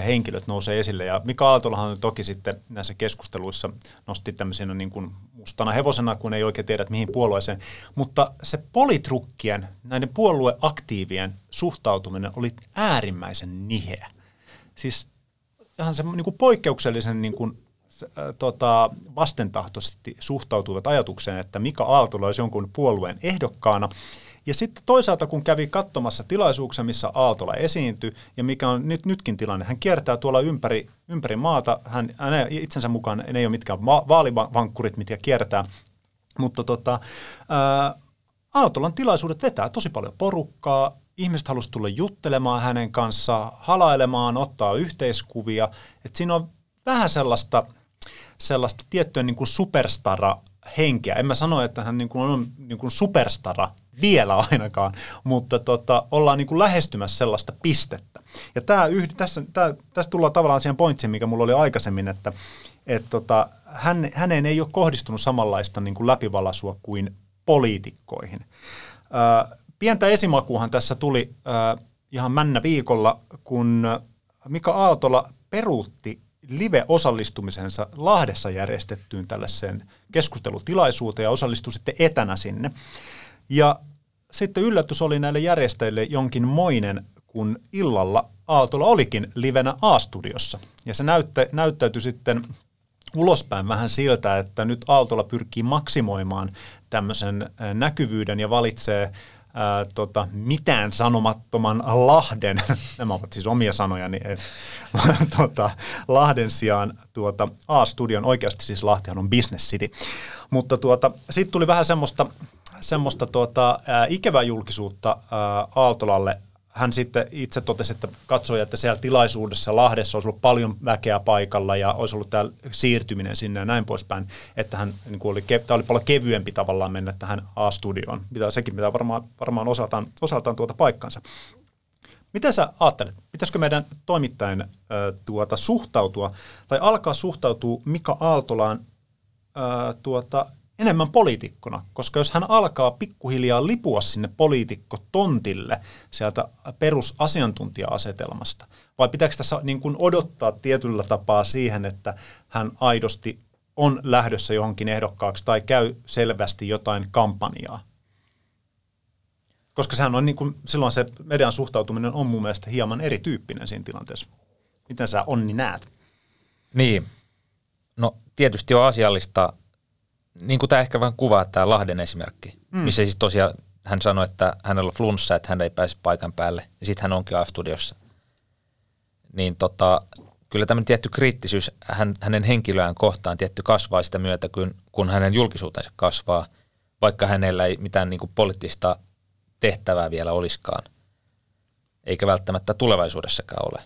henkilöt nousee esille, ja Mika Aaltolahan toki sitten näissä keskusteluissa nosti tämmöisenä niin kuin mustana hevosena, kun ei oikein tiedä, mihin puolueeseen, mutta se politrukkien, näiden puolueaktiivien suhtautuminen oli äärimmäisen niheä. Siis ihan se niin kuin poikkeuksellisen niin kuin vastentahtoisesti suhtautuivat ajatukseen, että Mika Aaltola olisi jonkun puolueen ehdokkaana. Ja sitten toisaalta, kun kävi katsomassa tilaisuuksia, missä Aaltola esiintyi, ja mikä on nytkin tilanne, hän kiertää tuolla ympäri maata, hän itsensä mukaan ne ei ole mitkään vaalivankkurit, mitkä kiertää, mutta Aaltolan tilaisuudet vetää tosi paljon porukkaa, ihmiset halusivat tulla juttelemaan hänen kanssaan, halailemaan, ottaa yhteiskuvia, että siinä on vähän sellaista tiettyä niin kuin superstara-henkeä. En mä sano, että hän niin kuin on niin kuin superstara vielä ainakaan, mutta ollaan niin kuin lähestymässä sellaista pistettä. Ja tässä tullaan tavallaan siihen pointsiin, mikä mulla oli aikaisemmin, että häneen ei ole kohdistunut samanlaista niin kuin läpivalasua kuin poliitikkoihin. Pientä esimakuuhan tässä tuli ihan männä viikolla, kun Mika Aaltola peruutti live-osallistumisensa Lahdessa järjestettyyn tällaiseen keskustelutilaisuuteen ja osallistui sitten etänä sinne. Ja sitten yllätys oli näille järjestäjille jonkinmoinen, kun illalla Aaltola olikin livenä A-studiossa. Ja se näyttäytyi sitten ulospäin vähän siltä, että nyt Aaltola pyrkii maksimoimaan tämmöisen näkyvyyden ja valitsee mitään sanomattoman Lahden, nämä ovat siis omia sanojani, Lahden sijaan A-studion, oikeasti siis Lahtihan on business city, mutta siitä tuli vähän semmoista ikävää julkisuutta Aaltolalle. Hän sitten itse totesi, että katsoi, että siellä tilaisuudessa Lahdessa olisi ollut paljon väkeä paikalla ja olisi ollut tämä siirtyminen sinne ja näin poispäin, että hän niin kuin oli paljon kevyempi tavallaan mennä tähän A-studioon, mitä varmaan osaltaan paikkansa. Mitä sä ajattelet? Pitäisikö meidän toimittajien suhtautua tai alkaa suhtautua Mika Aaltolaan enemmän poliitikkona, koska jos hän alkaa pikkuhiljaa lipua sinne poliitikkotontille sieltä perusasiantuntija-asetelmasta, vai pitääkö tässä niin kuin odottaa tietyllä tapaa siihen, että hän aidosti on lähdössä johonkin ehdokkaaksi tai käy selvästi jotain kampanjaa? Koska sehän on niin kuin, silloin se median suhtautuminen on mun mielestä hieman erityyppinen siinä tilanteessa. Miten sä Onni näet? Niin, no tietysti on asiallista niin kuin tämä ehkä vähän kuvaa, tämä Lahden esimerkki, missä siis tosiaan hän sanoi, että hänellä on flunssa, että hän ei pääse paikan päälle, ja sitten hän onkin A-studiossa. Niin kyllä tämmöinen tietty kriittisyys hänen henkilöään kohtaan tietty kasvaa sitä myötä, kun hänen julkisuutensa kasvaa, vaikka hänellä ei mitään niin kuin poliittista tehtävää vielä olisikaan, eikä välttämättä tulevaisuudessakaan ole.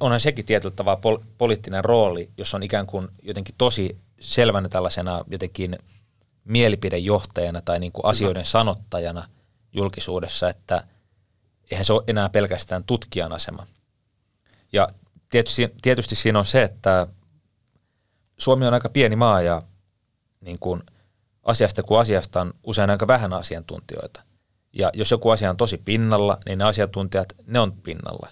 Onhan sekin tietyllä tavalla poliittinen rooli, jos on ikään kuin jotenkin tosi selvänä tällaisena jotenkin mielipidejohtajana tai niin kuin asioiden sanottajana julkisuudessa, että eihän se ole enää pelkästään tutkijan asema. Ja tietysti siinä on se, että Suomi on aika pieni maa ja niin kuin asiasta kuin asiasta on usein aika vähän asiantuntijoita. Ja jos joku asia on tosi pinnalla, niin ne asiantuntijat, ne on pinnalla,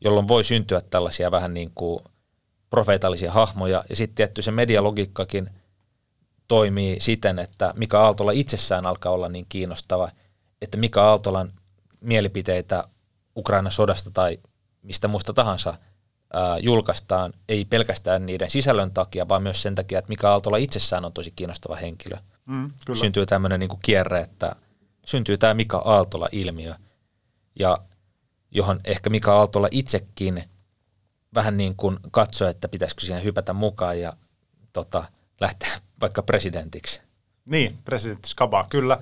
jolloin voi syntyä tällaisia vähän niin kuin profeetallisia hahmoja. Ja sitten tietty se medialogiikkakin toimii siten, että Mika Aaltola itsessään alkaa olla niin kiinnostava, että Mika Aaltolan mielipiteitä Ukrainan sodasta tai mistä muusta tahansa julkaistaan, ei pelkästään niiden sisällön takia, vaan myös sen takia, että Mika Aaltola itsessään on tosi kiinnostava henkilö. Kyllä. Syntyy tämmöinen niin kuin kierre, että syntyy tämä Mika Aaltola-ilmiö, ja johon ehkä Mika Aaltola itsekin vähän niin kuin katsoi, että pitäisikö siihen hypätä mukaan ja lähteä vaikka presidentiksi. Niin, presidenttiskabaa, kyllä.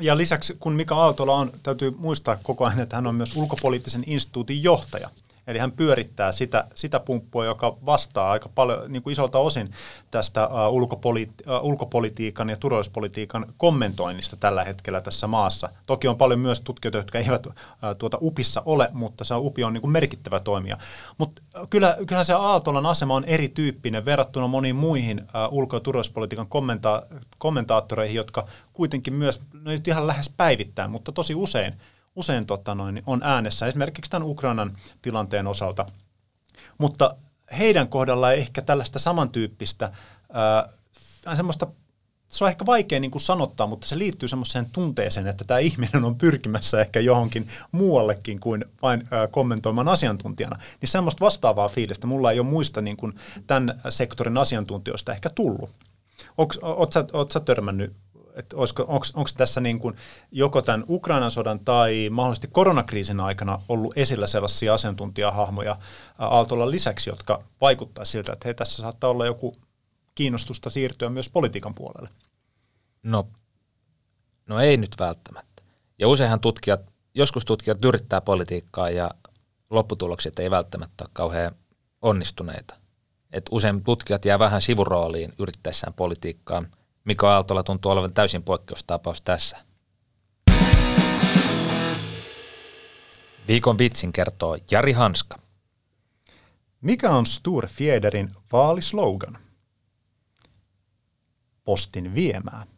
Ja lisäksi, kun Mika Aaltola on, täytyy muistaa koko ajan, että hän on myös ulkopoliittisen instituutin johtaja. Eli hän pyörittää sitä pumppua, joka vastaa aika paljon, niin kuin isolta osin tästä ulkopolitiikan ja turvallisuuspolitiikan kommentoinnista tällä hetkellä tässä maassa. Toki on paljon myös tutkijoita, jotka eivät UPissa ole, mutta se UPI on niin kuin merkittävä toimija. Mutta kyllähän se Aaltolan asema on erityyppinen verrattuna moniin muihin ulko- ja turvallisuuspolitiikan kommentaattoreihin, jotka kuitenkin myös, no nyt ihan lähes päivittäin, mutta tosi usein on äänessä, esimerkiksi tämän Ukrainan tilanteen osalta. Mutta heidän kohdalla ei ehkä tällaista samantyyppistä, se on ehkä vaikea niin kuin sanottaa, mutta se liittyy semmoiseen tunteeseen, että tämä ihminen on pyrkimässä ehkä johonkin muuallekin kuin vain kommentoimaan asiantuntijana. Niin semmoista vastaavaa fiilistä mulla ei ole muista niin kuin tämän sektorin asiantuntijoista ehkä tullut. Oletko sä törmännyt? Onko tässä niin kuin joko tämän Ukrainan sodan tai mahdollisesti koronakriisin aikana ollut esillä sellaisia asiantuntijahahmoja Aaltolan lisäksi, jotka vaikuttaa siltä, että hei, tässä saattaa olla joku kiinnostusta siirtyä myös politiikan puolelle? No ei nyt välttämättä. Ja useinhan tutkijat yrittää politiikkaa ja lopputulokset ei välttämättä ole kauhean onnistuneita. Et usein tutkijat jää vähän sivurooliin yrittäessään politiikkaan. Mika Aaltola tuntuu olevan täysin poikkeustapaus tässä. Viikon vitsin kertoo Jari Hanska. Mikä on Sture Fjäderin vaalislogan? Postin viemää.